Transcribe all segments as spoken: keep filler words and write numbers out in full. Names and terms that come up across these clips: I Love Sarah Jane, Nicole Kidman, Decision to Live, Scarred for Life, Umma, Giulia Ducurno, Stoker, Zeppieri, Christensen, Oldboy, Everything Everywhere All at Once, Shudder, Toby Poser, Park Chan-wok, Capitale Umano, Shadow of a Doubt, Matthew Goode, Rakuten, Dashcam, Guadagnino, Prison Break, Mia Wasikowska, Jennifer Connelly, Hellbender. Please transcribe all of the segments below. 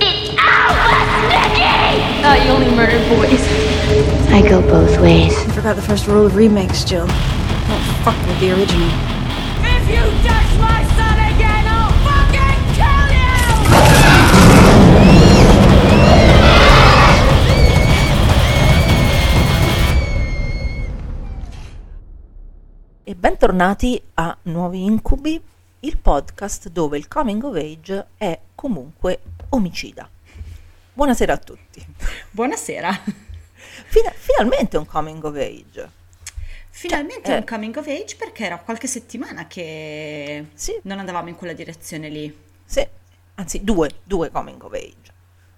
it out with Nikki! Thought you only murdered boys. I go both ways. I forgot the first rule of remakes, Jill. Don't fuck with the original. If you touch my son again, I'll fucking kill you! E bentornati a Nuovi Incubi, il podcast dove il coming of age è comunque omicida. Buonasera a tutti. Buonasera. Fina- finalmente un coming of age. Finalmente cioè, è un coming of age, perché era qualche settimana che sì. non andavamo in quella direzione lì. Sì, anzi due, due coming of age,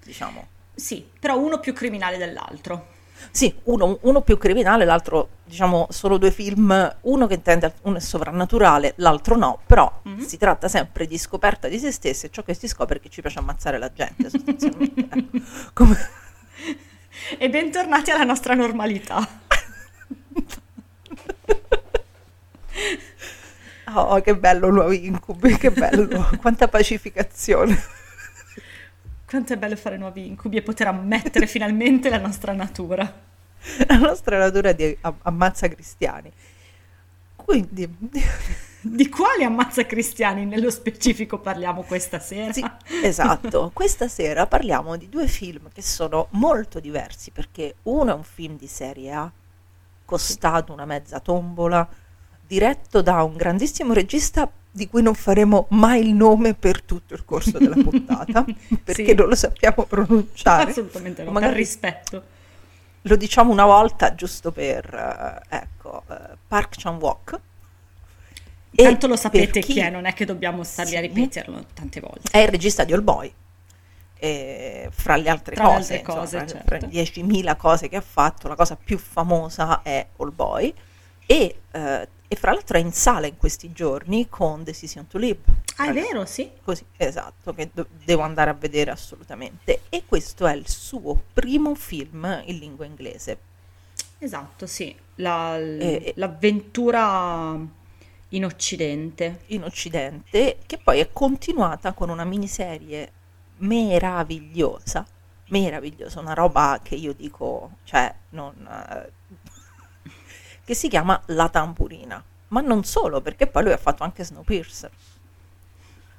diciamo. Sì, però uno più criminale dell'altro. Sì, uno, uno più criminale, l'altro diciamo solo due film, uno che intende, uno è sovrannaturale, l'altro no, però mm-hmm. si tratta sempre di scoperta di se stesse, ciò che si scopre è che ci piace ammazzare la gente sostanzialmente. ecco. Come... E bentornati alla nostra normalità. Oh, che bello Nuovi Incubi, che bello, quanta pacificazione. Quanto è bello fare Nuovi Incubi e poter ammettere finalmente la nostra natura. La nostra natura di ammazza cristiani. Quindi di quali ammazza cristiani nello specifico parliamo questa sera? Sì, esatto, questa sera parliamo di due film che sono molto diversi, perché uno è un film di serie A, costato una mezza tombola, diretto da un grandissimo regista di cui non faremo mai il nome per tutto il corso della puntata, perché sì. non lo sappiamo pronunciare. Assolutamente no, magari per rispetto. Lo diciamo una volta giusto per, ecco, Park Chan-wok. Tanto e lo sapete chi... chi è, non è che dobbiamo stargli sì. a ripeterlo tante volte. È il regista di Oldboy, e fra le altre tra cose, altre cose insomma, certo. diecimila cose che ha fatto, la cosa più famosa è Oldboy. E, eh, e fra l'altro è in sala in questi giorni con Decision to Live. Ah, è vero, sì. Così, esatto, che do- devo andare a vedere assolutamente. E questo è il suo primo film in lingua inglese. Esatto, sì. La, l- eh, l'avventura in Occidente. In Occidente, che poi è continuata con una miniserie meravigliosa, meravigliosa, una roba che io dico, cioè, non... Eh, che si chiama La Tamburina, ma non solo, perché poi lui ha fatto anche Snowpiercer,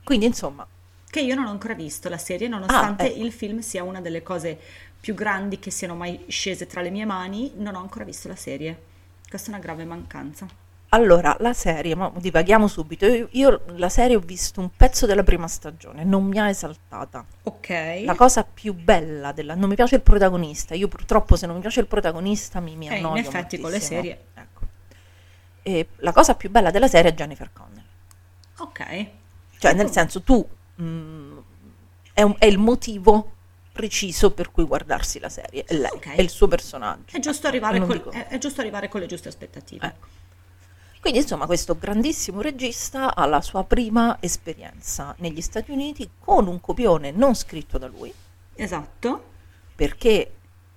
quindi insomma... Che io non ho ancora visto la serie, nonostante ah, ecco. il film sia una delle cose più grandi che siano mai scese tra le mie mani, non ho ancora visto la serie, questa è una grave mancanza. Allora, la serie, ma divaghiamo subito, io, io la serie ho visto un pezzo della prima stagione, non mi ha esaltata. Ok. La cosa più bella, della non mi piace il protagonista, io purtroppo se non mi piace il protagonista mi, mi annoio eh, in effetti moltissimo. Con le serie. Ecco. E la cosa più bella della serie è Jennifer Connelly. Ok. Cioè nel senso tu, mh, è, un, è il motivo preciso per cui guardarsi la serie, è lei, okay. è il suo personaggio. È giusto arrivare, col, dico... è, è giusto arrivare con le giuste aspettative. Ecco. Quindi insomma questo grandissimo regista ha la sua prima esperienza negli Stati Uniti con un copione non scritto da lui. Esatto. Perché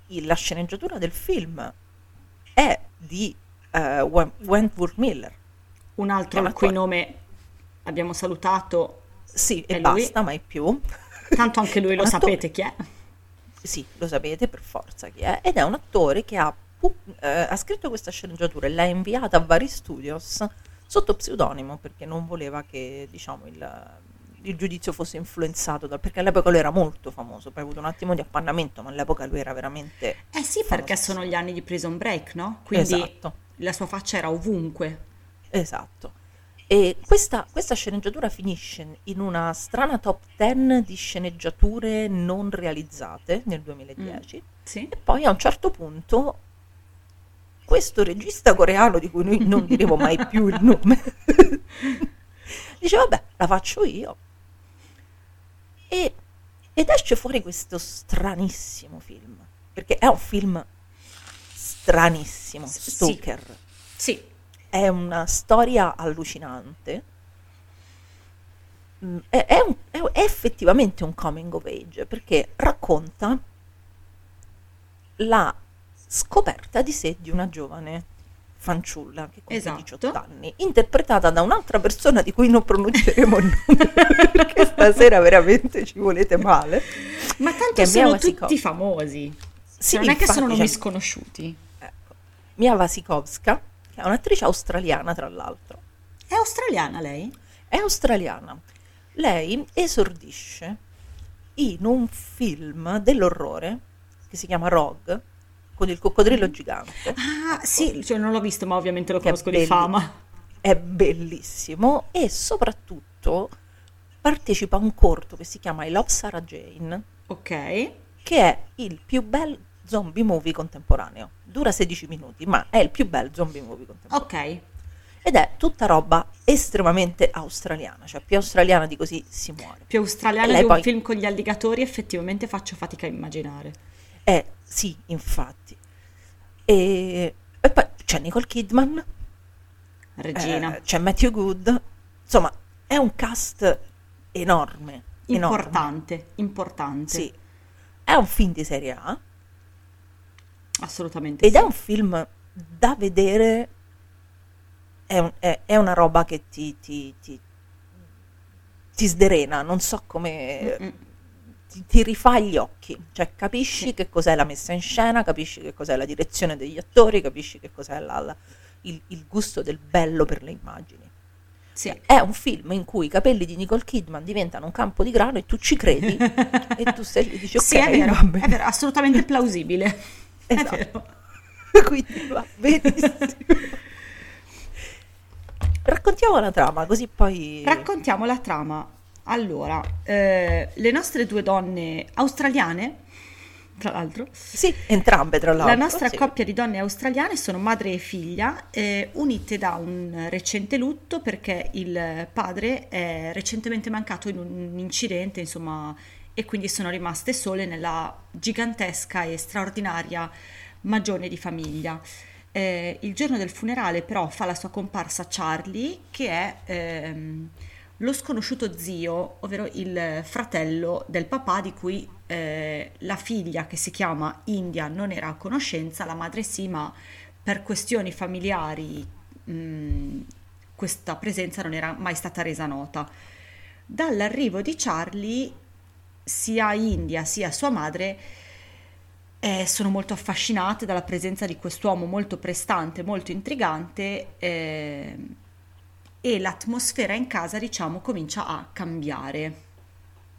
il, la sceneggiatura del film è di uh, Wentworth Miller. Un altro il cui nome abbiamo salutato. Sì, e lui. Basta, mai più. Tanto anche lui lo attore, sapete chi è. Sì, lo sapete per forza chi è. Ed è un attore che ha Uh, ha scritto questa sceneggiatura e l'ha inviata a vari studios sotto pseudonimo, perché non voleva che diciamo il, il giudizio fosse influenzato dal, perché all'epoca lui era molto famoso, poi ha avuto un attimo di appannamento, ma all'epoca lui era veramente eh sì famoso. Perché sono gli anni di Prison Break, no? Quindi esatto. la sua faccia era ovunque. Esatto. E questa, questa sceneggiatura finisce in una strana top dieci di sceneggiature non realizzate nel duemiladieci mm, sì. e poi a un certo punto questo regista coreano, di cui noi non diremo mai più il nome, dice vabbè, la faccio io. E ed esce fuori questo stranissimo film, perché è un film stranissimo, Stoker. Sì, sì. È una storia allucinante, è, è, un, è effettivamente un coming of age, perché racconta la scoperta di sé di una giovane fanciulla che compie esatto. diciotto anni, interpretata da un'altra persona di cui non pronunceremo il nome perché stasera veramente ci volete male, ma tanto sono Wasikowska. Tutti famosi, sì, non è che sono nomi sconosciuti. Ecco. Mia Wasikowska, che è un'attrice australiana, tra l'altro. È australiana lei? È australiana. Lei esordisce in un film dell'orrore che si chiama Rogue, con il coccodrillo gigante. Ah, ecco. Sì, cioè non l'ho visto, ma ovviamente lo conosco belli- di fama. È bellissimo, e soprattutto partecipa a un corto che si chiama I Love Sarah Jane, ok, che è il più bel zombie movie contemporaneo. Dura sedici minuti, ma è il più bel zombie movie contemporaneo. Ok. Ed è tutta roba estremamente australiana, cioè più australiana di così si muore. Più australiana di un poi... film con gli alligatori effettivamente faccio fatica a immaginare. Eh, sì, infatti. E, e poi c'è Nicole Kidman, regina, eh, c'è Matthew Goode, insomma è un cast enorme, importante, enorme. Importante. Sì, è un film di serie A, assolutamente. Ed sì. È un film da vedere, è, un, è, è una roba che ti ti, ti ti sderena, non so come. Mm-mm. Ti, ti rifai gli occhi, cioè capisci sì. che cos'è la messa in scena, capisci che cos'è la direzione degli attori, capisci che cos'è la, la, il, il gusto del bello per le immagini. Sì. È un film in cui i capelli di Nicole Kidman diventano un campo di grano e tu ci credi e tu sei lì, dici ok, sì, è vero, vabbè. È vero, assolutamente plausibile. Esatto. È vero. Quindi va benissimo. Raccontiamo la trama, così poi... Raccontiamo la trama. Allora, eh, le nostre due donne australiane, tra l'altro. Sì, entrambe tra l'altro. La nostra sì. coppia di donne australiane sono madre e figlia, eh, unite da un recente lutto perché il padre è recentemente mancato in un incidente, insomma, e quindi sono rimaste sole nella gigantesca e straordinaria magione di famiglia. Eh, il giorno del funerale però fa la sua comparsa Charlie, che è... Ehm, lo sconosciuto zio, ovvero il fratello del papà di cui eh, la figlia, che si chiama India, non era a conoscenza, la madre sì, ma per questioni familiari mh, questa presenza non era mai stata resa nota. Dall'arrivo di Charlie, sia India sia sua madre eh, sono molto affascinate dalla presenza di quest'uomo molto prestante, molto intrigante, eh, e l'atmosfera in casa, diciamo, comincia a cambiare.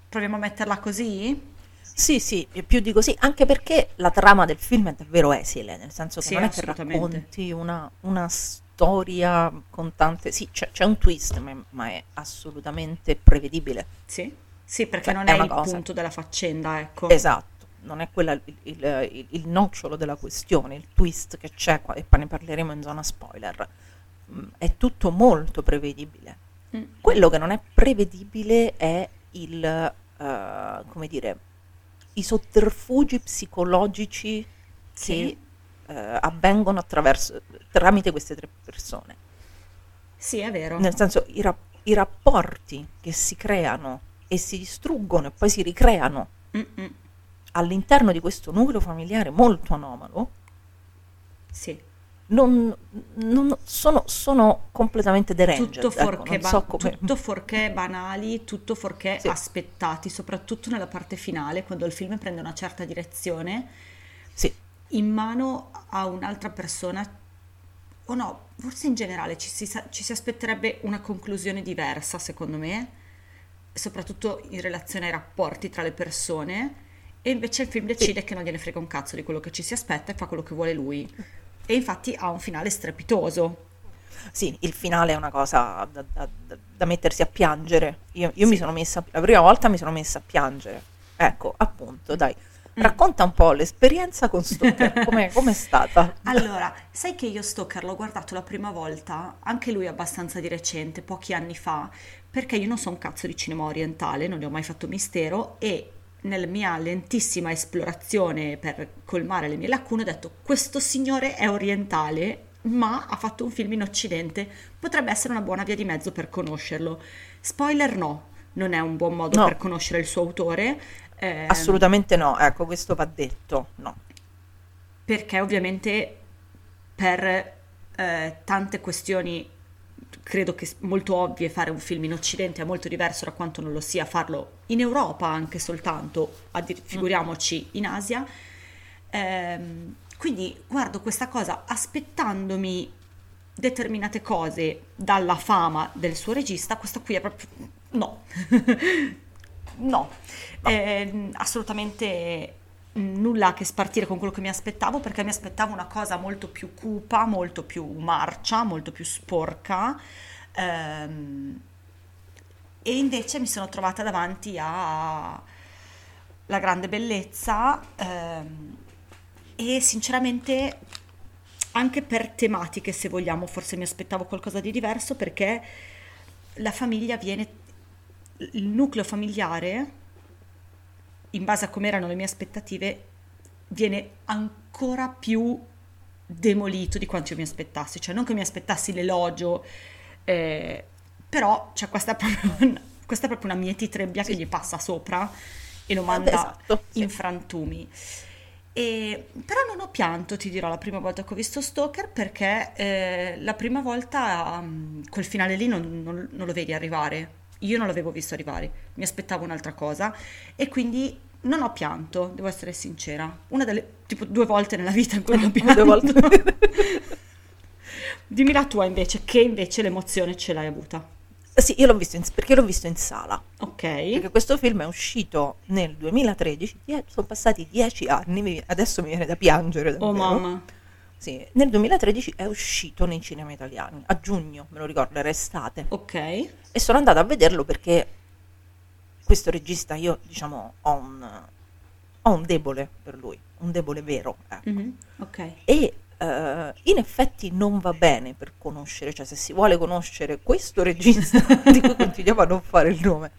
Proviamo a metterla così? Sì, sì, più di così, anche perché la trama del film è davvero esile, nel senso che sì, non è che racconti una, una storia con tante... Sì, c'è, c'è un twist, ma, ma è assolutamente prevedibile. Sì, sì, perché cioè, non è, è il cosa. punto della faccenda, ecco. Esatto, non è quella il, il, il, il nocciolo della questione, il twist che c'è qua, e poi ne parleremo in zona spoiler. È tutto molto prevedibile. Mm. Quello che non è prevedibile è il uh, come dire, i sotterfugi psicologici sì. che uh, avvengono attraverso tramite queste tre persone. Sì, è vero. Nel senso, i, rap- i rapporti che si creano e si distruggono e poi si ricreano Mm-mm. all'interno di questo nucleo familiare molto anomalo. Sì. Non, non sono, sono completamente deranged, tutto forché, ecco, so come... tutto forché banali, tutto forché sì. aspettati, soprattutto nella parte finale, quando il film prende una certa direzione sì. in mano a un'altra persona, o no, forse in generale ci si, ci si aspetterebbe una conclusione diversa, secondo me, soprattutto in relazione ai rapporti tra le persone, e invece il film decide sì. che non gliene frega un cazzo di quello che ci si aspetta e fa quello che vuole lui. E infatti ha un finale strepitoso. Sì, il finale è una cosa da, da, da mettersi a piangere. Io, io sì. mi sono messa, la prima volta mi sono messa a piangere. Ecco, appunto, dai. Racconta un po' l'esperienza con Stoker, com'è, com'è stata? Allora, sai che io Stoker l'ho guardato la prima volta, anche lui abbastanza di recente, pochi anni fa, perché io non so un cazzo di cinema orientale, non ne ho mai fatto mistero, e nella mia lentissima esplorazione per colmare le mie lacune ho detto: questo signore è orientale ma ha fatto un film in occidente, potrebbe essere una buona via di mezzo per conoscerlo. Spoiler no, non è un buon modo no. per conoscere il suo autore, eh, assolutamente no, ecco questo va detto, no, perché ovviamente per eh, tante questioni credo che molto ovvie fare un film in occidente è molto diverso da quanto non lo sia farlo in Europa anche soltanto, addir- figuriamoci in Asia, eh, quindi guardo questa cosa aspettandomi determinate cose dalla fama del suo regista, questa qui è proprio no, no, no. Eh, assolutamente nulla a che spartire con quello che mi aspettavo, perché mi aspettavo una cosa molto più cupa, molto più marcia, molto più sporca, ehm, e invece mi sono trovata davanti a la grande bellezza, ehm, e sinceramente anche per tematiche, se vogliamo, forse mi aspettavo qualcosa di diverso, perché la famiglia viene, il nucleo familiare, in base a come erano le mie aspettative, viene ancora più demolito di quanto io mi aspettassi, cioè non che mi aspettassi l'elogio, eh, però c'è questa proprio una, questa è proprio una mietitrebbia sì. che gli passa sopra e lo manda esatto, in sì. frantumi. E, però non ho pianto, ti dirò, la prima volta che ho visto Stoker, perché eh, la prima volta um, quel finale lì non, non, non lo vedi arrivare, io non l'avevo visto arrivare, mi aspettavo un'altra cosa e quindi non ho pianto, devo essere sincera, una delle, tipo due volte nella vita in cui ho pianto. Due volte. Dimmi la tua invece, che invece l'emozione ce l'hai avuta. Sì, io l'ho visto in, perché l'ho visto in sala. Ok. Perché questo film è uscito nel duemilatredici, die- sono passati dieci anni, adesso mi viene da piangere. Davvero. Oh mamma. Sì, nel duemilatredici è uscito nei cinema italiani, a giugno, me lo ricordo, era estate. Ok. E sono andata a vederlo perché questo regista, io diciamo, ho un, ho un debole per lui, un debole vero. Ecco. Mm-hmm. Ok. E... Uh, in effetti non va bene per conoscere, cioè se si vuole conoscere questo regista di cui continuiamo a non fare il nome,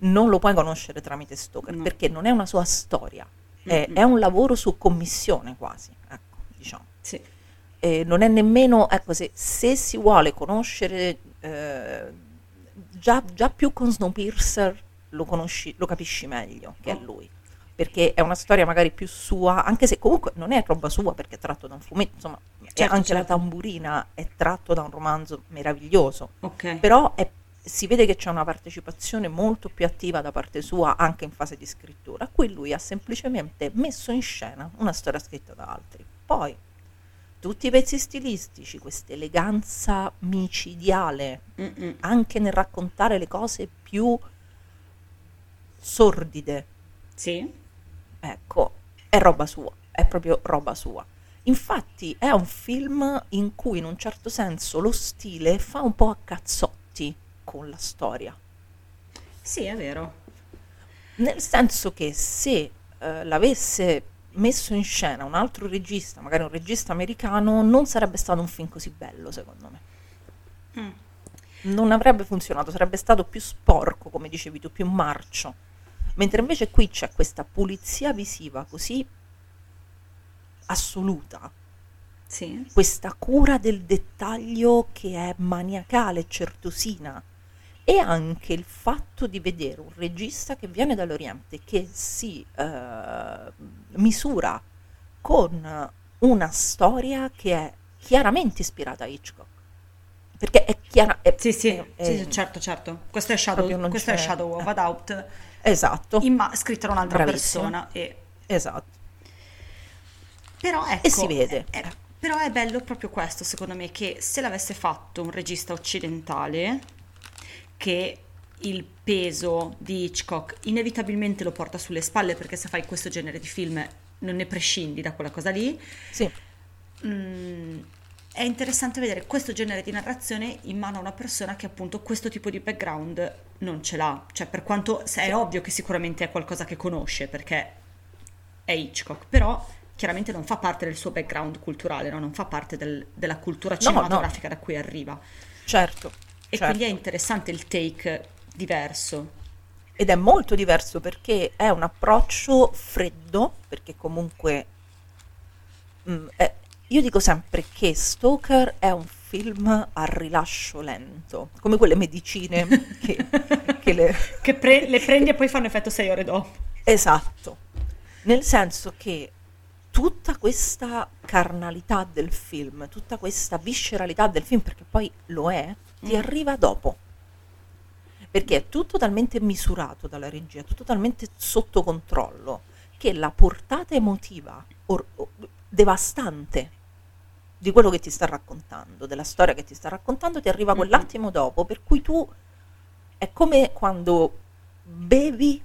non lo puoi conoscere tramite Stoker, no. perché non è una sua storia, è, è un lavoro su commissione quasi, ecco, diciamo. Sì. E non è nemmeno, ecco, se, se si vuole conoscere eh, già, già più con Snowpiercer lo conosci, lo capisci meglio che oh. è lui, perché è una storia magari più sua, anche se comunque non è roba sua perché è tratto da un fumetto, insomma, certo, anche certo. La Tamburina è tratto da un romanzo meraviglioso, okay. però è, si vede che c'è una partecipazione molto più attiva da parte sua anche in fase di scrittura, a cui lui ha semplicemente messo in scena una storia scritta da altri. Poi tutti i pezzi stilistici, questa eleganza micidiale, Mm-mm. anche nel raccontare le cose più sordide, sì. Ecco, è roba sua, è proprio roba sua. Infatti è un film in cui in un certo senso lo stile fa un po' a cazzotti con la storia. Sì, è vero. Nel senso che se eh, l'avesse messo in scena un altro regista, magari un regista americano, non sarebbe stato un film così bello, secondo me. Mm. Non avrebbe funzionato, sarebbe stato più sporco, come dicevi tu, più marcio. Mentre invece qui c'è questa pulizia visiva così assoluta, sì. questa cura del dettaglio che è maniacale, certosina, e anche il fatto di vedere un regista che viene dall'Oriente, che si eh, misura con una storia che è chiaramente ispirata a Hitchcock. Perché è chiara... È, sì, sì, è, sì, è, certo, certo. Questo è Shadow, questo è Shadow of a Doubt. Esatto. Imma- scritta da un'altra Bravissima. persona. E... Esatto. Però ecco... E si vede. È, è, però è bello proprio questo, secondo me, che se l'avesse fatto un regista occidentale, che il peso di Hitchcock inevitabilmente lo porta sulle spalle, perché se fai questo genere di film non ne prescindi da quella cosa lì. Sì. Mm, è interessante vedere questo genere di narrazione in mano a una persona che appunto questo tipo di background non ce l'ha, cioè per quanto è sì. ovvio che sicuramente è qualcosa che conosce perché è Hitchcock, però chiaramente non fa parte del suo background culturale, no? Non fa parte del, della cultura cinematografica no, no. da cui arriva. Certo. E certo. quindi è interessante il take diverso. ed è molto diverso perché è un approccio freddo, perché comunque mh, è, io dico sempre che Stoker è un film a rilascio lento, come quelle medicine che, che, le, che pre- le prendi e poi fanno effetto sei ore dopo. Esatto, nel senso che tutta questa carnalità del film, tutta questa visceralità del film, perché poi lo è, ti mm. arriva dopo. Perché è tutto talmente misurato dalla regia, tutto talmente sotto controllo, che la portata emotiva or- or- devastante di quello che ti sta raccontando, della storia che ti sta raccontando, ti arriva quell'attimo dopo, per cui tu è come quando bevi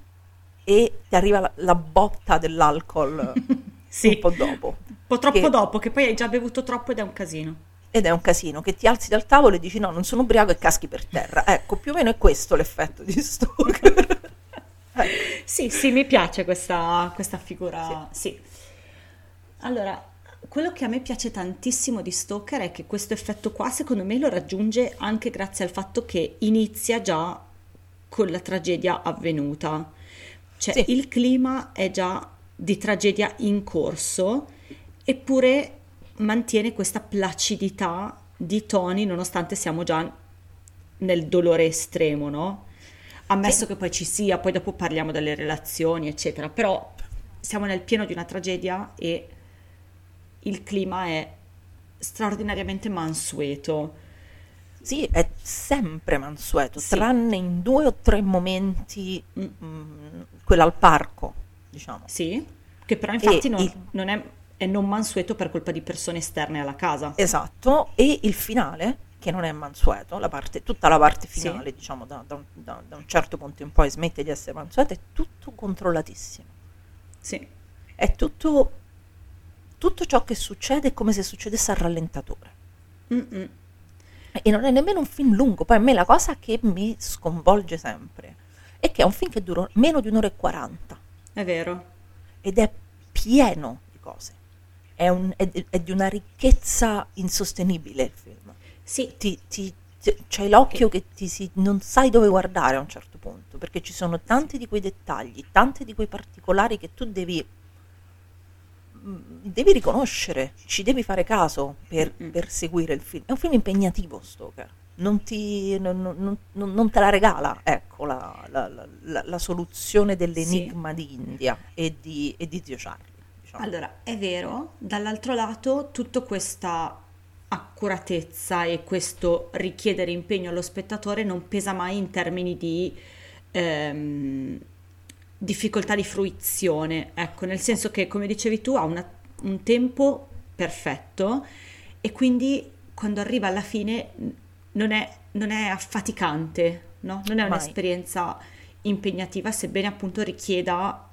e ti arriva la, la botta dell'alcol sì, un po' dopo. Un po' troppo che, dopo, che poi hai già bevuto troppo ed è un casino. Ed è un casino, che ti alzi dal tavolo e dici no, non sono ubriaco e caschi per terra. Ecco, più o meno è questo l'effetto di Stoker. eh. Sì, sì, mi piace questa, questa figura. Sì. Sì. Allora, quello che a me piace tantissimo di Stoker è che questo effetto qua, secondo me, lo raggiunge anche grazie al fatto che inizia già con la tragedia avvenuta. Cioè, sì, il clima è già di tragedia in corso, eppure mantiene questa placidità di toni nonostante siamo già nel dolore estremo, no? Ammesso sì, che poi ci sia, poi dopo parliamo delle relazioni, eccetera, però siamo nel pieno di una tragedia e il clima è straordinariamente mansueto. Sì, è sempre mansueto, sì, tranne in due o tre momenti, mh, quello al parco, diciamo. Sì, che però infatti non, il... non è... è non mansueto per colpa di persone esterne alla casa. Esatto, e il finale, che non è mansueto, la parte, tutta la parte finale, sì, diciamo, da, da, da, da un certo punto in poi smette di essere mansueto, è tutto controllatissimo. Sì. È tutto, tutto ciò che succede è come se succedesse al rallentatore. Mm-mm. E non è nemmeno un film lungo, poi a me la cosa che mi sconvolge sempre è che è un film che dura meno di un'ora e quaranta. È vero. Ed è pieno di cose. È, un, è, è di una ricchezza insostenibile il film. Sì. Ti, ti, ti, c'hai l'occhio che, che ti si, non sai dove guardare a un certo punto, perché ci sono tanti di quei dettagli, tanti di quei particolari che tu devi, devi riconoscere, ci devi fare caso per, per seguire il film. È un film impegnativo, Stoker. Non, ti, non, non, non te la regala, ecco, la, la, la, la soluzione dell'enigma, sì, di India e di, e di Zio Charlie. Allora, è vero, dall'altro lato tutta questa accuratezza e questo richiedere impegno allo spettatore non pesa mai in termini di ehm, difficoltà di fruizione, ecco, nel senso che, come dicevi tu, ha una, un tempo perfetto e quindi quando arriva alla fine non è, non è affaticante, no? Non è mai un'esperienza impegnativa, sebbene appunto richieda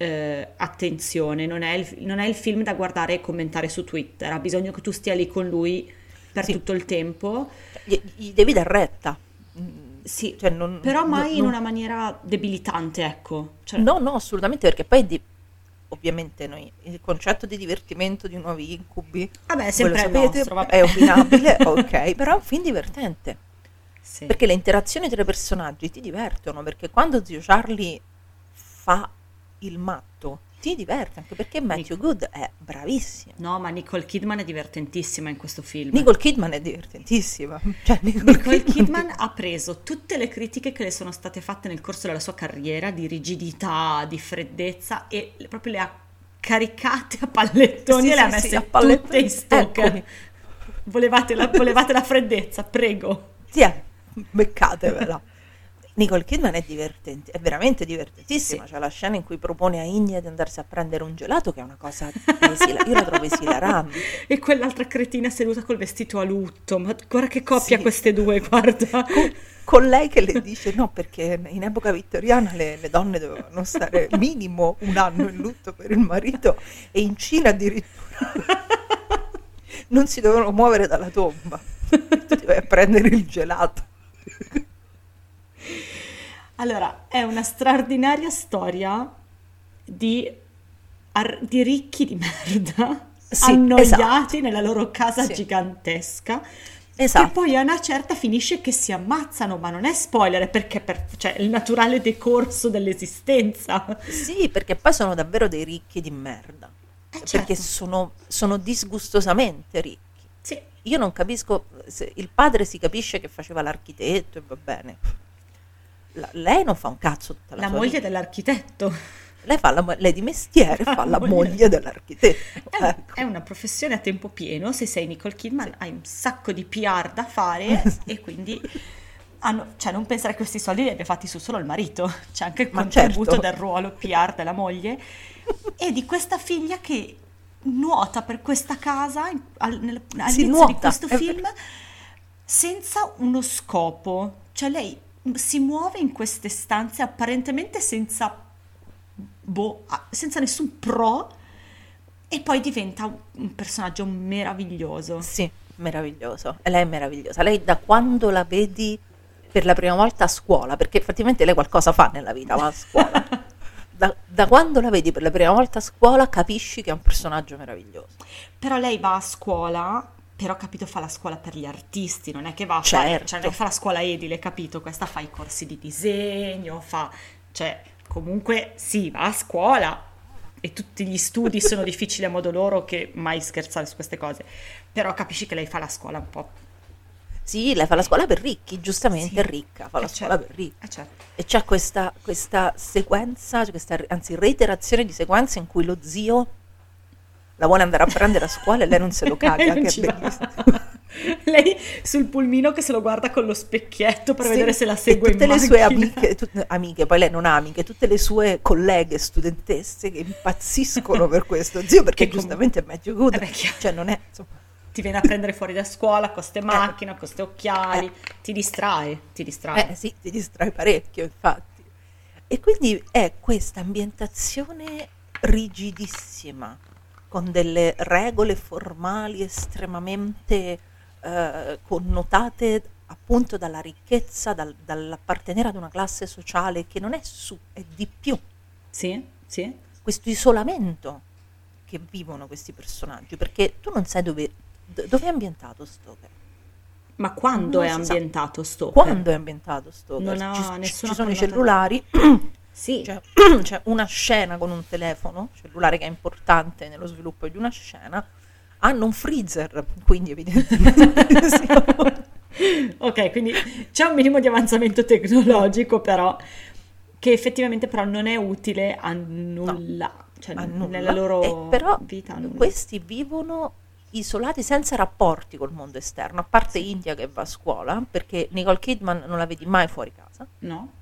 Uh, attenzione, non è, il, non è il film da guardare e commentare su Twitter, ha bisogno che tu stia lì con lui per sì, tutto il tempo. Gli, gli devi dar retta. Sì, cioè non, però mai non, in una maniera debilitante, ecco. Cioè, no, no, assolutamente, perché poi di, ovviamente noi il concetto di divertimento di Nuovi Incubi, vabbè, sempre sapete, il nostro, vabbè, è opinabile, ok, però è un film divertente. Sì. Perché le interazioni tra i personaggi ti divertono, perché quando Zio Charlie fa il matto ti diverte, anche perché Matthew Nic- Goode è bravissimo. No, ma Nicole Kidman è divertentissima in questo film. Nicole Kidman è divertentissima. Cioè, Nicole, Nicole Kidman, Kidman ha preso tutte le critiche che le sono state fatte nel corso della sua carriera, di rigidità, di freddezza, e proprio le ha caricate a pallettoni, sì, e le sì, ha messe sì, a pallettoni in Stoker. Volevate la, volevate la freddezza, prego. Sì, beccatevela. Nicole Kidman è divertente, è veramente divertentissima, sì, c'è la scena in cui propone a Igne di andarsi a prendere un gelato, che è una cosa, esila- io la trovo esilarante. E quell'altra cretina seduta col vestito a lutto, ma guarda che coppia, sì, queste due, guarda. Con, con lei che le dice no, perché in epoca vittoriana le, le donne dovevano stare minimo un anno in lutto per il marito, e in Cina addirittura non si dovevano muovere dalla tomba, tu ti vai a prendere il gelato. Allora, è una straordinaria storia di, ar- di ricchi di merda, sì, annoiati, esatto, nella loro casa, sì, gigantesca, Esatto. E poi a una certa finisce che si ammazzano, ma non è spoiler, perché per, cioè, il naturale decorso dell'esistenza. Sì, perché poi sono davvero dei ricchi di merda, eh, certo. Perché sono, sono disgustosamente ricchi. Sì. Io non capisco, se il padre si capisce che faceva l'architetto e va bene, la, lei non fa un cazzo tutta la, la sua moglie vita. Dell'architetto. Lei, fa la, lei di mestiere fa la moglie dell'architetto. È, ecco. È una professione a tempo pieno, se sei Nicole Kidman, sì. Hai un sacco di P R da fare e quindi hanno, cioè, non pensare che questi soldi li abbia fatti su solo il marito, c'è anche il contributo, certo, del ruolo P R della moglie e di questa figlia che nuota per questa casa al, nel, all'inizio di questo film senza uno scopo, cioè lei si muove in queste stanze apparentemente senza Boh, senza nessun pro e poi diventa un personaggio meraviglioso. Sì, meraviglioso. E lei è meravigliosa. Lei da quando la vedi per la prima volta a scuola, perché effettivamente lei qualcosa fa nella vita, va a scuola. da, da quando la vedi per la prima volta a scuola capisci che è un personaggio meraviglioso. Però lei va a scuola, però capito fa la scuola per gli artisti, non è che va a certo. fare, cioè non è che fa la scuola edile, capito? Questa fa i corsi di disegno, fa, cioè comunque sì, va a scuola e tutti gli studi sono difficili a modo loro, che mai scherzare su queste cose, però capisci che lei fa la scuola un po'. Sì, lei fa la scuola per ricchi, giustamente, sì. È ricca, fa la eh scuola certo. per ricchi. Eh certo. E c'è questa, questa sequenza, questa, anzi reiterazione di sequenze in cui lo zio la vuole andare a prendere a scuola e lei non se lo caga, che è bellissimo. Lei sul pulmino che se lo guarda con lo specchietto per sì, vedere se la segue in macchina. Tutte le sue amiche, tut- amiche, poi lei non ha amiche, tutte le sue colleghe studentesse che impazziscono per questo zio, perché che giustamente com- è Matthew Goode, eh cioè non è, insomma. Ti viene a prendere fuori da scuola con queste macchine, eh. con questi occhiali, eh. ti distrae, ti distrae. Eh sì, ti distrae parecchio, infatti. E quindi è questa ambientazione rigidissima, con delle regole formali estremamente Eh, connotate appunto dalla ricchezza, dal, dall'appartenere ad una classe sociale che non è su, è di più. Sì, sì. Questo isolamento che vivono questi personaggi, perché tu non sai dove, dove è ambientato Stoker. Ma quando non è ambientato sa. Stoker? Quando è ambientato Stoker? Non ha ci, nessuna ci sono i cellulari, sì. C'è cioè, cioè una scena con un telefono cellulare che è importante nello sviluppo di una scena. Hanno un freezer, quindi evidentemente siamo... Ok, quindi c'è un minimo di avanzamento tecnologico però, che effettivamente però non è utile a nulla, no, cioè a nulla. Nella loro e però vita. Però questi vivono isolati senza rapporti col mondo esterno, a parte sì. India che va a scuola, perché Nicole Kidman non la vedi mai fuori casa. No.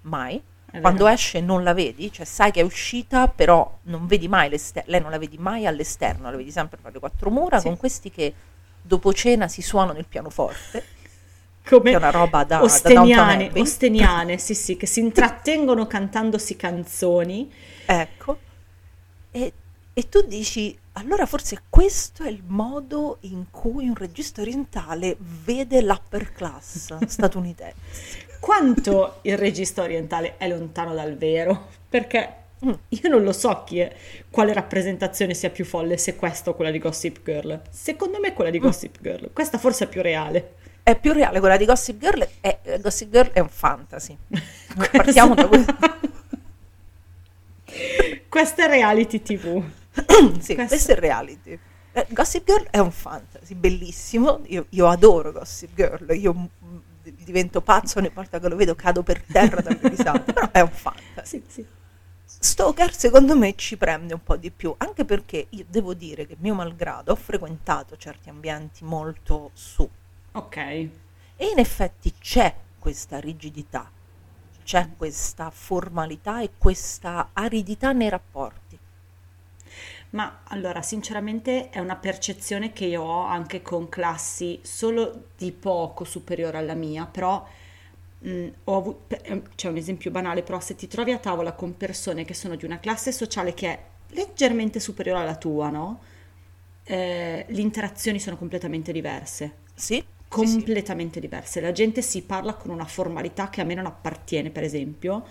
Mai. Quando esce non la vedi, cioè sai che è uscita, però non vedi mai l'ester- lei non la vedi mai all'esterno, la vedi sempre tra le quattro mura, sì. Con questi che dopo cena si suonano il pianoforte, come che è una roba da osteniane, da osteniane sì sì, che si intrattengono cantandosi canzoni, ecco, e, e tu dici allora forse questo è il modo in cui un regista orientale vede l'upper class statunitense. Quanto il regista orientale è lontano dal vero, perché io non lo so chi è, quale rappresentazione sia più folle, se questa o quella di Gossip Girl. Secondo me è quella di Gossip Girl, questa forse è più reale. È più reale, quella di Gossip Girl è, Gossip Girl è un fantasy. Questa... Partiamo da questo. Questa è reality T V. Sì, questa... questa è reality. Gossip Girl è un fantasy bellissimo, io, io adoro Gossip Girl, io... divento pazzo ogni volta che lo vedo, cado per terra dalle risate, però è un fatto. Sì, sì. Stoker secondo me ci prende un po' di più, anche perché io devo dire che mio malgrado ho frequentato certi ambienti molto su. Ok. E in effetti c'è questa rigidità, c'è questa formalità e questa aridità nei rapporti. Ma allora sinceramente è una percezione che io ho anche con classi solo di poco superiore alla mia, però mh, ho avuto, c'è un esempio banale, però se ti trovi a tavola con persone che sono di una classe sociale che è leggermente superiore alla tua, no? Eh, le interazioni sono completamente diverse. Sì? Completamente sì, sì. diverse. La gente si parla con una formalità che a me non appartiene, per esempio,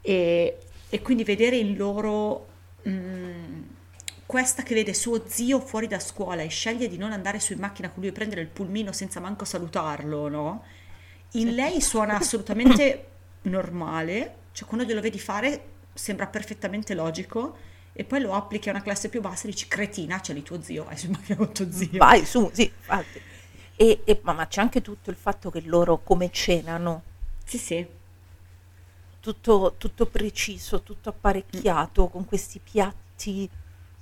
e, e quindi vedere in loro... Mh, questa che vede suo zio fuori da scuola e sceglie di non andare su in macchina con lui e prendere il pulmino senza manco salutarlo, no? In lei suona assolutamente normale, cioè quando glielo vedi fare sembra perfettamente logico, e poi lo applichi a una classe più bassa e dici cretina, c'è lì tuo zio, vai su in macchina con tuo zio. Vai su, sì, infatti. E, e, ma, ma c'è anche tutto il fatto che loro come cenano. Sì, sì. Tutto, tutto preciso, tutto apparecchiato, con questi piatti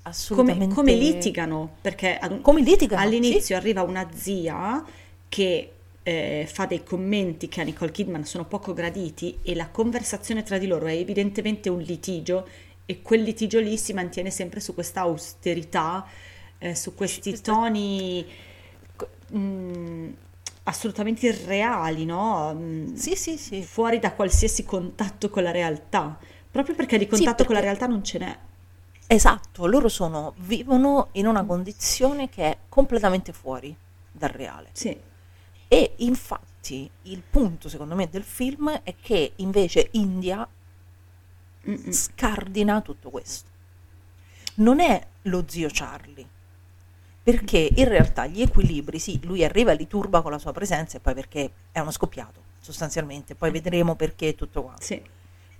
assolutamente... Come, come litigano, perché ad un... come litigano, all'inizio sì. Arriva una zia che eh, fa dei commenti che a Nicole Kidman sono poco graditi e la conversazione tra di loro è evidentemente un litigio, e quel litigio lì si mantiene sempre su questa austerità, eh, su questi questa... toni mh, assolutamente irreali, no? Sì, sì, sì. Fuori da qualsiasi contatto con la realtà, proprio perché di contatto sì, perché... con la realtà non ce n'è. Esatto, loro sono, vivono in una condizione che è completamente fuori dal reale. Sì. E infatti il punto, secondo me, del film è che invece India Mm-mm. scardina tutto questo. Non è lo zio Charlie, perché in realtà gli equilibri, sì, lui arriva e li turba con la sua presenza, e poi perché è uno scoppiato sostanzialmente, poi vedremo perché e tutto quanto. Sì.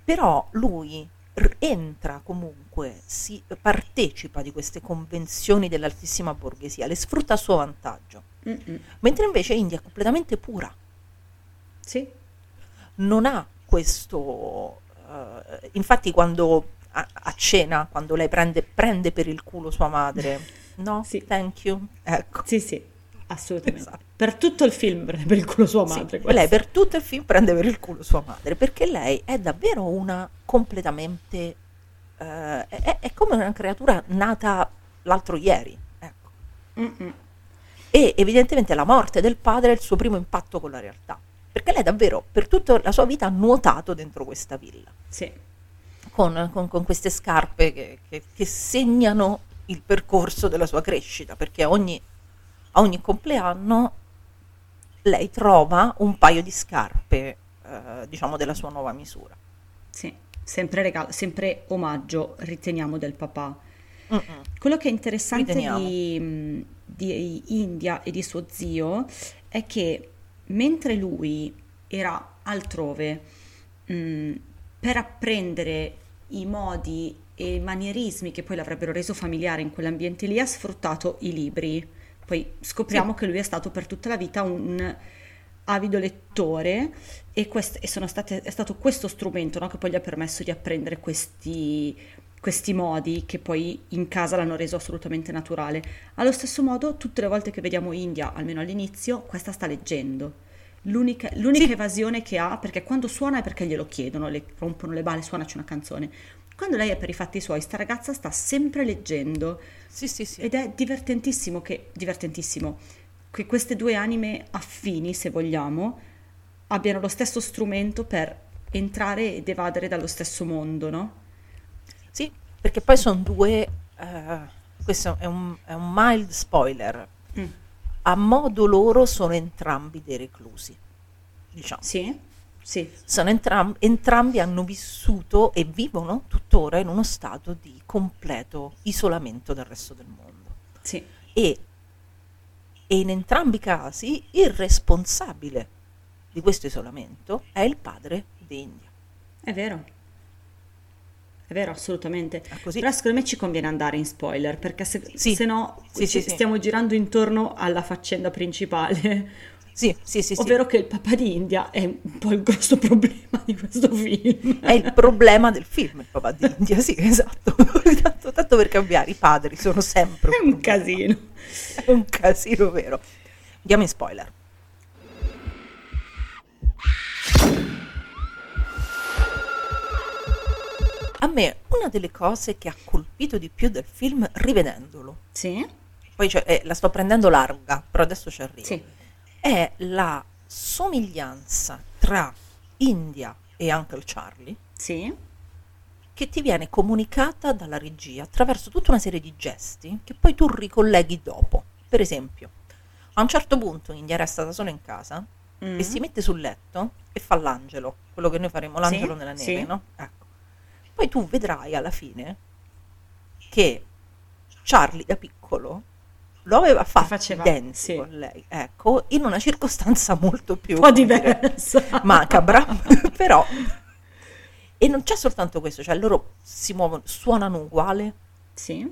Però lui r- entra comunque, si partecipa di queste convenzioni dell'altissima borghesia, le sfrutta a suo vantaggio. Mm-mm. Mentre invece India è completamente pura. Sì. Non ha questo... Uh, infatti quando a-, a cena, quando lei prende, prende per il culo sua madre... No, sì. Thank you. Ecco. Sì, sì, assolutamente. Esatto. Per tutto il film prende per il culo sua madre. Sì, lei per tutto il film prende per il culo sua madre, perché lei è davvero una completamente... Uh, è, è come una creatura nata l'altro ieri. Ecco. Mm-mm. E evidentemente la morte del padre è il suo primo impatto con la realtà, perché lei davvero per tutta la sua vita ha nuotato dentro questa villa. Sì. Con, con, con queste scarpe che, che, che segnano... il percorso della sua crescita, perché ogni, a ogni compleanno lei trova un paio di scarpe, eh, diciamo, della sua nuova misura. Sì, sempre regalo, sempre omaggio, riteniamo, del papà. Mm-mm. Quello che è interessante di, di India e di suo zio è che mentre lui era altrove mh, per apprendere i modi e manierismi che poi l'avrebbero reso familiare in quell'ambiente lì, ha sfruttato i libri. Poi scopriamo sì. che lui è stato per tutta la vita un avido lettore, e, quest- e sono state- è stato questo strumento, no, che poi gli ha permesso di apprendere questi, questi modi che poi in casa l'hanno reso assolutamente naturale. Allo stesso modo, tutte le volte che vediamo India, almeno all'inizio, questa sta leggendo. L'unica, l'unica sì. evasione che ha, perché quando suona è perché glielo chiedono, le rompono le balle, suonaci una canzone. Quando lei è per i fatti suoi, sta ragazza sta sempre leggendo. Sì, sì, sì. Ed è divertentissimo che, divertentissimo che queste due anime affini, se vogliamo, abbiano lo stesso strumento per entrare ed evadere dallo stesso mondo, no? Sì, perché poi sono due... Uh, questo è un, è un mild spoiler. Mm. A modo loro sono entrambi dei reclusi, diciamo. Sì. Sì. Sono entram- entrambi hanno vissuto e vivono tuttora in uno stato di completo isolamento dal resto del mondo. Sì. E, e in entrambi i casi il responsabile di questo isolamento è il padre di India. È vero, è vero, assolutamente. È così. Però secondo me ci conviene andare in spoiler, perché se, sì. se no sì, ci sì, stiamo sì. girando intorno alla faccenda principale. Sì, sì, sì, ovvero sì. che il papà di India è un po' il grosso problema di questo film. È il problema del film, il papà di India, sì, esatto. Tanto, tanto per cambiare, i padri sono sempre un, è un casino. È un casino, vero. Andiamo in spoiler. A me una delle cose che ha colpito di più del film, rivedendolo, sì. poi cioè, eh, la sto prendendo larga, però adesso ci arrivo. Sì. È la somiglianza tra India e Uncle Charlie, sì. che ti viene comunicata dalla regia attraverso tutta una serie di gesti che poi tu ricolleghi dopo. Per esempio, a un certo punto India resta da sola in casa mm. e si mette sul letto e fa l'angelo, quello che noi faremo l'angelo sì, nella neve, sì. no? Ecco. Poi tu vedrai alla fine che Charlie da piccolo lo aveva fatto faceva, sì. con lei, ecco, in una circostanza molto più un po' diversa, dire, macabra, però. E non c'è soltanto questo, cioè loro si muovono, suonano uguale, sì.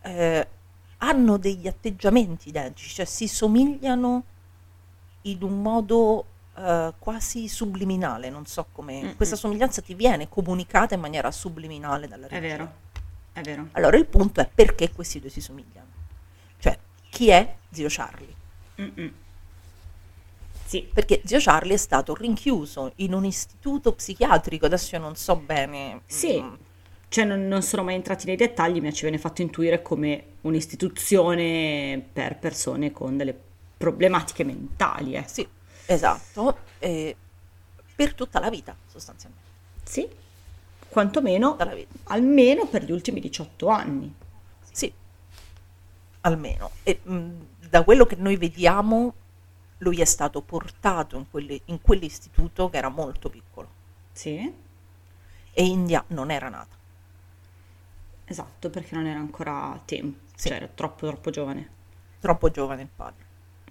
eh, hanno degli atteggiamenti identici, cioè si somigliano in un modo eh, quasi subliminale, non so come, mm-hmm. questa somiglianza ti viene comunicata in maniera subliminale dalla regia. È vero, è vero. Allora il punto è perché questi due si somigliano, cioè chi è zio Charlie? Mm-mm. Sì. Perché zio Charlie è stato rinchiuso in un istituto psichiatrico, adesso io non so bene... Sì, mm. cioè non, non sono mai entrati nei dettagli, ma ci viene fatto intuire come un'istituzione per persone con delle problematiche mentali. Eh. Sì, esatto, eh, per tutta la vita sostanzialmente. Sì, quantomeno, almeno per gli ultimi diciotto anni. Sì, almeno. E, mh, da quello che noi vediamo... lui è stato portato in, quelli, in quell'istituto che era molto piccolo. Sì. E India non era nata. Esatto, perché non era ancora tempo, sì. cioè era troppo troppo giovane. Troppo giovane il padre.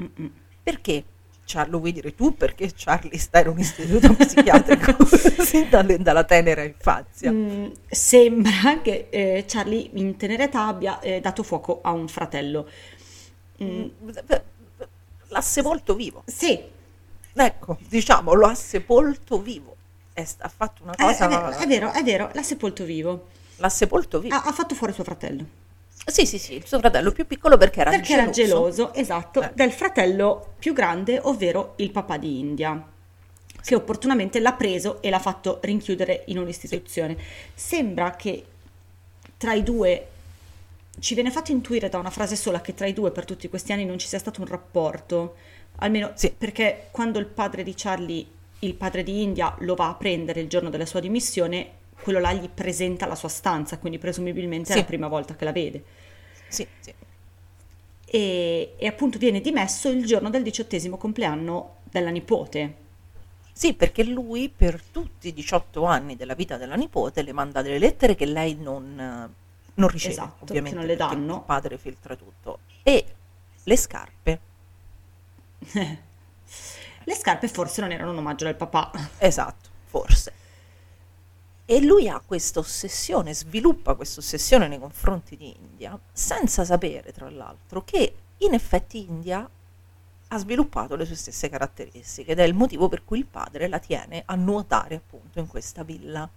Mm-mm. Perché? Char- lo vuoi dire tu? Perché Charlie sta in un istituto psichiatrico sì, dalla, dalla tenera infanzia. Mm, sembra che eh, Charlie in tenera età abbia eh, dato fuoco a un fratello. Mm. L'ha sepolto vivo. Sì. Ecco, diciamo, lo ha sepolto vivo. È, ha fatto una cosa... È, è, vero, è vero, è vero, l'ha sepolto vivo. L'ha sepolto vivo. Ha, ha fatto fuori suo fratello. Sì, sì, sì, il suo fratello più piccolo perché era perché geloso. Perché era geloso, esatto, eh. del fratello più grande, ovvero il papà di India, sì. che opportunamente l'ha preso e l'ha fatto rinchiudere in un'istituzione. Sì. Sembra che tra i due... Ci viene fatto intuire da una frase sola che tra i due per tutti questi anni non ci sia stato un rapporto, almeno sì. perché quando il padre di Charlie, il padre di India, lo va a prendere il giorno della sua dimissione, quello là gli presenta la sua stanza, quindi presumibilmente sì. è la prima volta che la vede. Sì, sì. E, e appunto viene dimesso il giorno del diciottesimo compleanno della nipote. Sì, perché lui per tutti i diciotto anni della vita della nipote le manda delle lettere che lei non... non riceve, esatto, ovviamente, non le danno. Il padre filtra tutto. E le scarpe le scarpe forse non erano un omaggio del papà, esatto, forse. E lui ha questa ossessione, sviluppa questa ossessione nei confronti di India, senza sapere tra l'altro che in effetti India ha sviluppato le sue stesse caratteristiche ed è il motivo per cui il padre la tiene a nuotare appunto in questa villa,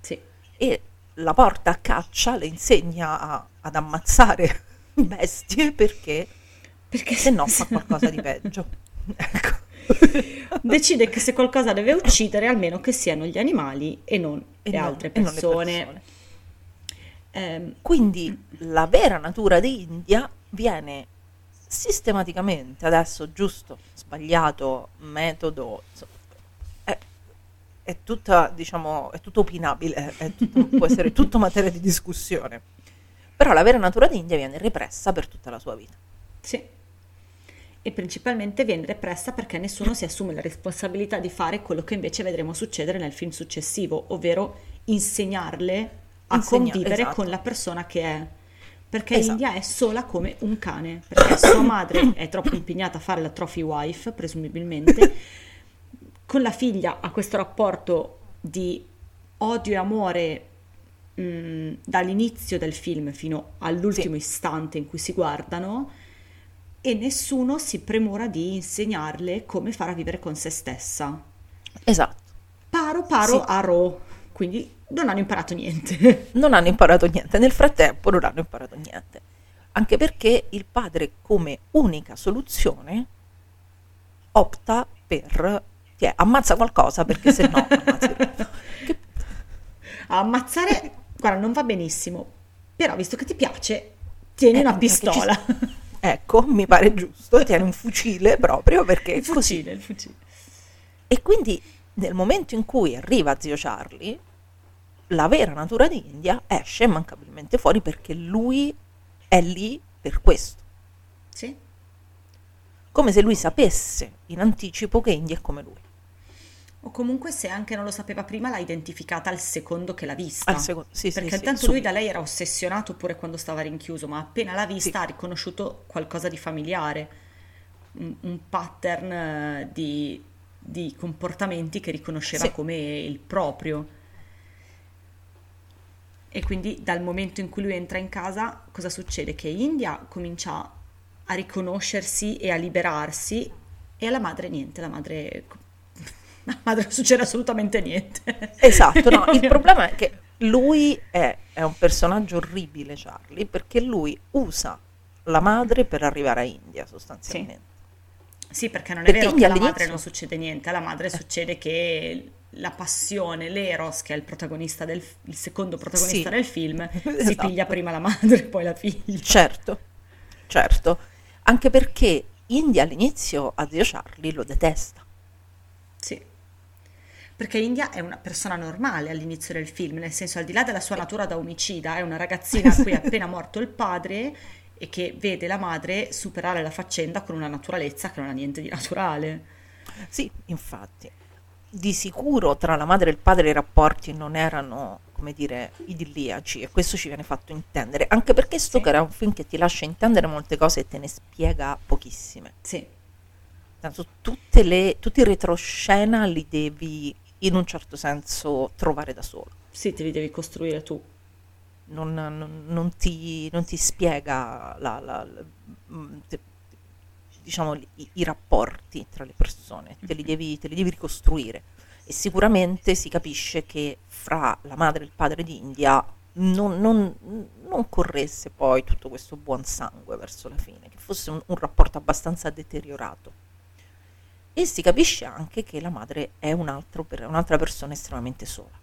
sì. E la porta a caccia, le insegna a, ad ammazzare bestie perché, perché se no fa qualcosa di peggio. Ecco. Decide che se qualcosa deve uccidere almeno che siano gli animali e non e le non, altre persone. E non le persone. Eh, Quindi la vera natura di India viene sistematicamente, adesso giusto, sbagliato, metodo... È tutta, diciamo, è tutto opinabile, è tutto, può essere tutto materia di discussione. Però la vera natura d'India viene repressa per tutta la sua vita. Sì. E principalmente viene repressa perché nessuno si assume la responsabilità di fare quello che invece vedremo succedere nel film successivo, ovvero insegnarle a Insegna- convivere esatto. con la persona che è. Perché esatto. India è sola come un cane, perché sua madre è troppo impegnata a fare la trophy wife, presumibilmente. Con la figlia ha questo rapporto di odio e amore mh, dall'inizio del film fino all'ultimo sì. istante in cui si guardano, e nessuno si premura di insegnarle come far a vivere con se stessa. Esatto. Paro paro sì. a ro, quindi non hanno imparato niente. Non hanno imparato niente, nel frattempo non hanno imparato niente. Anche perché il padre come unica soluzione opta per... È, ammazza qualcosa perché se no che... ammazzare guarda non va benissimo, però visto che ti piace tieni eh, una pistola ci... ecco, mi pare giusto, tieni un fucile proprio perché il fucile, il fucile. E quindi nel momento in cui arriva zio Charlie la vera natura di India esce immancabilmente fuori perché lui è lì per questo, sì, come se lui sapesse in anticipo che India è come lui. O comunque, se anche non lo sapeva prima, l'ha identificata al secondo che l'ha vista. Al secondo, sì, perché sì, tanto sì, lui da lei era ossessionato pure quando stava rinchiuso, ma appena l'ha vista sì, ha riconosciuto qualcosa di familiare, un, un pattern di, di comportamenti che riconosceva sì, come il proprio. E quindi dal momento in cui lui entra in casa, cosa succede? Che India comincia a riconoscersi e a liberarsi, e alla madre niente, la madre... la madre non succede assolutamente niente. Esatto, no, il problema è che lui è, è un personaggio orribile, Charlie, perché lui usa la madre per arrivare a India, sostanzialmente. Sì, sì, perché non è perché vero India che alla madre non succede niente, alla madre eh. succede che... la passione, l'eros, che è il protagonista del il secondo protagonista sì, del film, esatto, si piglia prima la madre e poi la figlia. Certo, certo, anche perché India all'inizio a zio Charlie lo detesta. Sì, perché India è una persona normale all'inizio del film, nel senso, al di là della sua natura da omicida, è una ragazzina a cui è appena morto il padre e che vede la madre superare la faccenda con una naturalezza che non ha niente di naturale. Sì, infatti. Di sicuro tra la madre e il padre i rapporti non erano, come dire, idilliaci, e questo ci viene fatto intendere, anche perché Stoker sì, è un film che ti lascia intendere molte cose e te ne spiega pochissime. Sì. Tanto tutte le, tutti i retroscena li devi in un certo senso trovare da solo. Sì, te li devi costruire tu. Non, non, non, ti, non ti spiega la, la, la, te, diciamo i, i rapporti tra le persone, te li, devi, te li devi ricostruire, e sicuramente si capisce che fra la madre e il padre di India non, non, non corresse poi tutto questo buon sangue verso la fine, che fosse un, un rapporto abbastanza deteriorato, e si capisce anche che la madre è un altro, un'altra persona estremamente sola.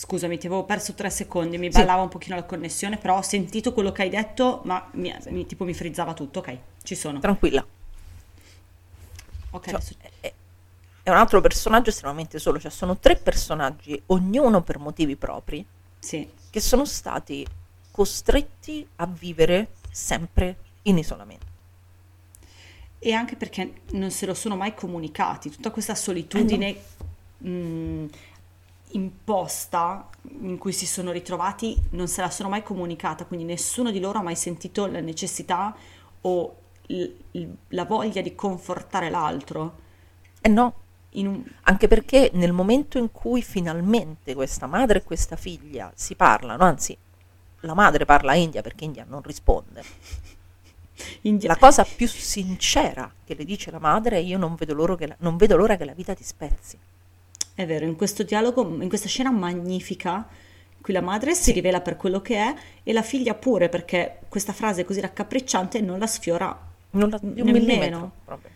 Scusami, ti avevo perso tre secondi, mi ballava sì, un pochino la connessione, però ho sentito quello che hai detto, ma mi, mi, tipo mi frizzava tutto, ok, ci sono. Tranquilla. Ok. Cioè, è, è un altro personaggio estremamente solo, cioè sono tre personaggi, ognuno per motivi propri, sì, che sono stati costretti a vivere sempre in isolamento. E anche perché non se lo sono mai comunicati, tutta questa solitudine... Eh, no. mh, imposta in cui si sono ritrovati non se la sono mai comunicata, quindi nessuno di loro ha mai sentito la necessità o il, il, la voglia di confortare l'altro. Eh no, in un... anche perché nel momento in cui finalmente questa madre e questa figlia si parlano, anzi la madre parla a India perché India non risponde, India... la cosa più sincera che le dice la madre è: io non vedo l'ora che la, non vedo l'ora che la vita ti spezzi. È vero, in questo dialogo, in questa scena magnifica, in cui la madre si rivela per quello che è e la figlia pure, perché questa frase così raccapricciante non la sfiora non la, nemmeno. Un millimetro, proprio.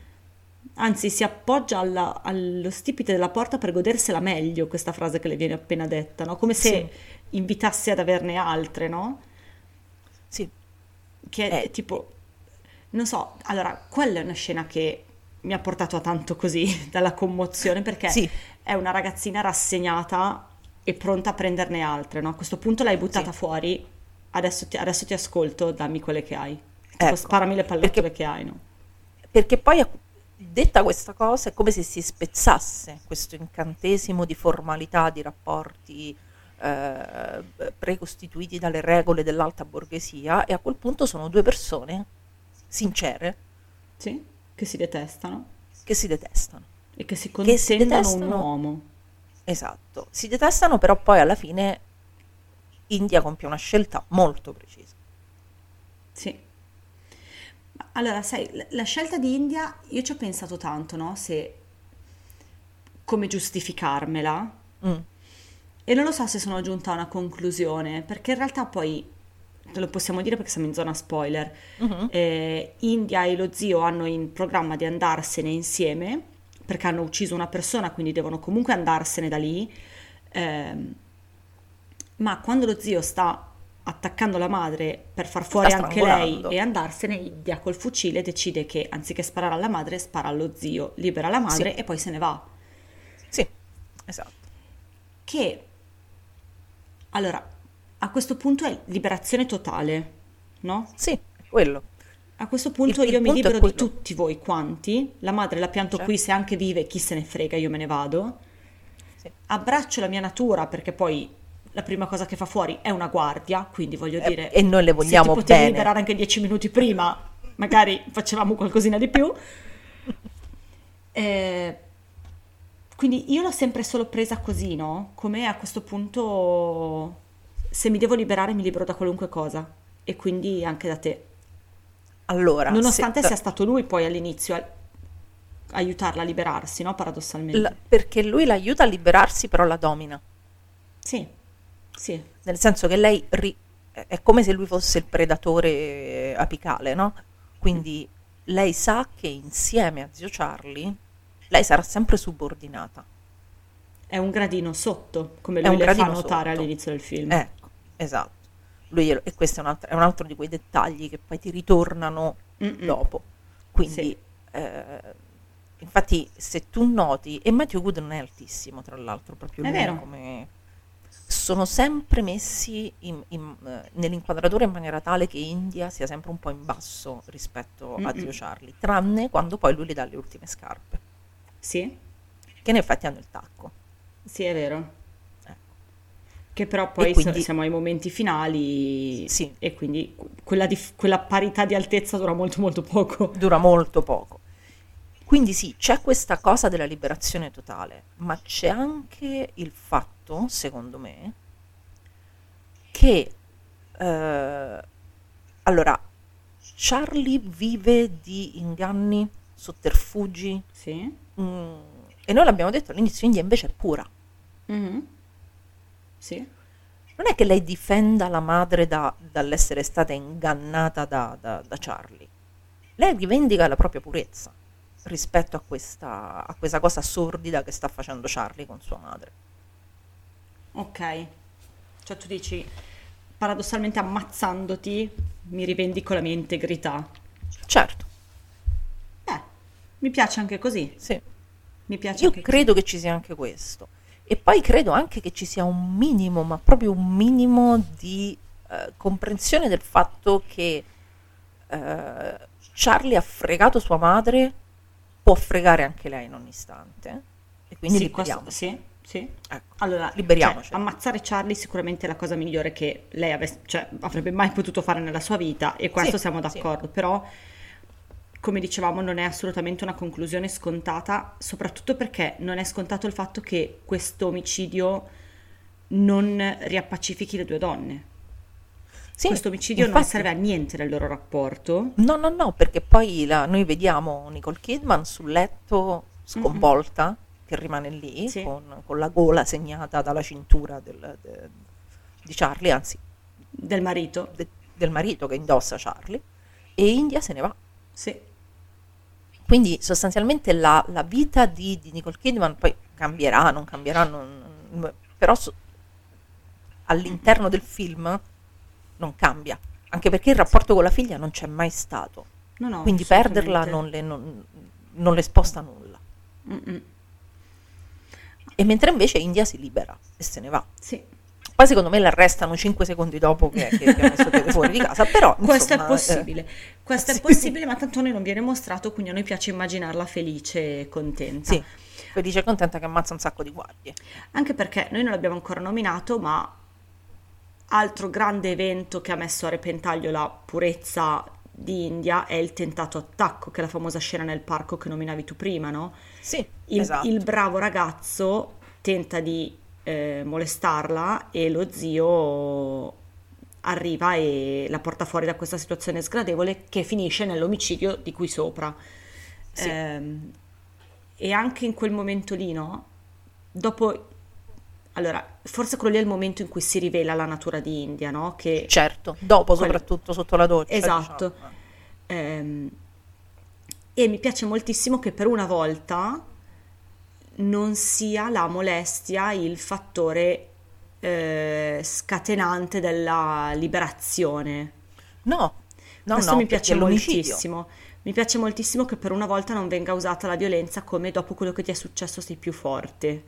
Anzi, si appoggia alla, allo stipite della porta per godersela meglio, questa frase che le viene appena detta, no? Come se sì, invitasse ad averne altre, no? Sì. Che è eh. tipo, non so, allora, quella è una scena che... mi ha portato a tanto così dalla commozione, perché sì, è una ragazzina rassegnata e pronta a prenderne altre, no? A questo punto l'hai buttata sì, fuori, adesso ti, adesso ti ascolto, dammi quelle che hai, ecco, tipo, sparami le pallottole perché, che hai, no? Perché poi detta questa cosa è come se si spezzasse questo incantesimo di formalità, di rapporti eh, precostituiti dalle regole dell'alta borghesia, e a quel punto sono due persone sincere, sì, che si detestano, che si detestano e che si contendono un uomo. Esatto, si detestano, però poi alla fine India compie una scelta molto precisa. Sì. Allora, sai, la scelta di India, io ci ho pensato tanto, no? Se come giustificarmela. Mm. E non lo so se sono giunta a una conclusione, perché in realtà poi lo possiamo dire perché siamo in zona spoiler. Uh-huh. eh, India e lo zio hanno in programma di andarsene insieme perché hanno ucciso una persona, quindi devono comunque andarsene da lì, eh, ma quando lo zio sta attaccando la madre per far fuori anche lei e andarsene, India col fucile decide che anziché sparare alla madre spara allo zio, libera la madre sì, e poi se ne va. Sì, esatto. Che allora a questo punto è liberazione totale, no? Sì, quello. A questo punto il, io il mi punto libero di tutti voi quanti, la madre la pianto certo. qui, se anche vive chi se ne frega, io me ne vado, sì. Abbraccio la mia natura, perché poi la prima cosa che fa fuori è una guardia, quindi voglio dire, eh, e non le vogliamo, se ti potevi bene. liberare anche dieci minuti prima, magari facevamo qualcosina di più. Eh, quindi io l'ho sempre solo presa così, no? Come a questo punto, se mi devo liberare mi libero da qualunque cosa, e quindi anche da te. Allora, nonostante se... sia stato lui poi all'inizio a aiutarla a liberarsi, no? Paradossalmente. La, perché lui la aiuta a liberarsi, però la domina. Sì, sì. Nel senso che lei ri... è come se lui fosse il predatore apicale, no? Quindi mm. lei sa che insieme a zio Charlie lei sarà sempre subordinata. È un gradino sotto, come lui le fa notare sotto. All'inizio del film. Ecco, esatto. Lui è, e questo è un, altro, è un altro di quei dettagli che poi ti ritornano Mm-mm. dopo, quindi sì. eh, infatti se tu noti, e Matthew Goode non è altissimo tra l'altro, proprio lui, come sono sempre messi in, in, nell'inquadratura in maniera tale che India sia sempre un po' in basso rispetto Mm-mm. a zio Charlie, tranne quando poi lui gli dà le ultime scarpe, sì, che ne infatti hanno il tacco, sì è vero, che però poi quindi, siamo ai momenti finali, sì. E quindi quella, dif- quella parità di altezza dura molto molto poco. Dura molto poco. Quindi sì, c'è questa cosa della liberazione totale, ma c'è anche il fatto, secondo me, che eh, allora Charlie vive di inganni, sotterfugi, sì. mh, e noi l'abbiamo detto all'inizio, India invece è pura. Mm-hmm. Sì. Non è che lei difenda la madre da, dall'essere stata ingannata da, da, da Charlie, lei rivendica la propria purezza rispetto a questa, a questa cosa sordida che sta facendo Charlie con sua madre. Ok, cioè tu dici, paradossalmente ammazzandoti mi rivendico la mia integrità. Certo. Beh, mi piace anche così. Sì. Mi piace. Io anche credo così. Che ci sia anche questo. E poi credo anche che ci sia un minimo, ma proprio un minimo di eh, comprensione del fatto che eh, Charlie ha fregato sua madre, può fregare anche lei in ogni istante, e quindi sì, liberiamoci. Questo, sì, sì. Ecco, allora, liberiamoci. Cioè, ammazzare Charlie sicuramente è la cosa migliore che lei avesse, cioè, avrebbe mai potuto fare nella sua vita, e questo sì, siamo d'accordo, sì. Però come dicevamo non è assolutamente una conclusione scontata, soprattutto perché non è scontato il fatto che questo omicidio non riappacifichi le due donne. Sì, questo omicidio infatti non serve a niente nel loro rapporto. No, no, no, perché poi la, noi vediamo Nicole Kidman sul letto sconvolta, mm-hmm. che rimane lì, sì. con, con la gola segnata dalla cintura del, de, di Charlie, anzi del marito. De, del marito che indossa Charlie, e India se ne va. Sì. Quindi sostanzialmente la, la vita di, di Nicole Kidman poi cambierà, non cambierà, non, però so, all'interno del film non cambia, anche perché il rapporto con la figlia non c'è mai stato, no, no, quindi perderla non le, non, non le sposta nulla. Mm-mm. E mentre invece India si libera e se ne va. Sì. Poi secondo me l'arrestano cinque secondi dopo che, che, che ha messo te fuori di casa, però insomma, questo è possibile, eh, questo sì. è possibile, ma tanto a noi non viene mostrato, quindi a noi piace immaginarla felice e contenta, sì, felice e contenta che ammazza un sacco di guardie, anche perché noi non l'abbiamo ancora nominato, ma altro grande evento che ha messo a repentaglio la purezza di India è il tentato attacco, che è la famosa scena nel parco che nominavi tu prima, no? Sì, il, esatto. Il bravo ragazzo tenta di Eh, molestarla e lo zio arriva e la porta fuori da questa situazione sgradevole che finisce nell'omicidio di cui sopra, sì. eh, e anche in quel momento lì, no? Dopo, allora, forse quello lì è il momento in cui si rivela la natura di India, no? Che certo, dopo quel... soprattutto sotto la doccia, esatto, diciamo. eh, e mi piace moltissimo che per una volta non sia la molestia il fattore eh, scatenante della liberazione. No, no, questo no, mi piace moltissimo. Mi piace moltissimo che per una volta non venga usata la violenza come dopo quello che ti è successo sei più forte. In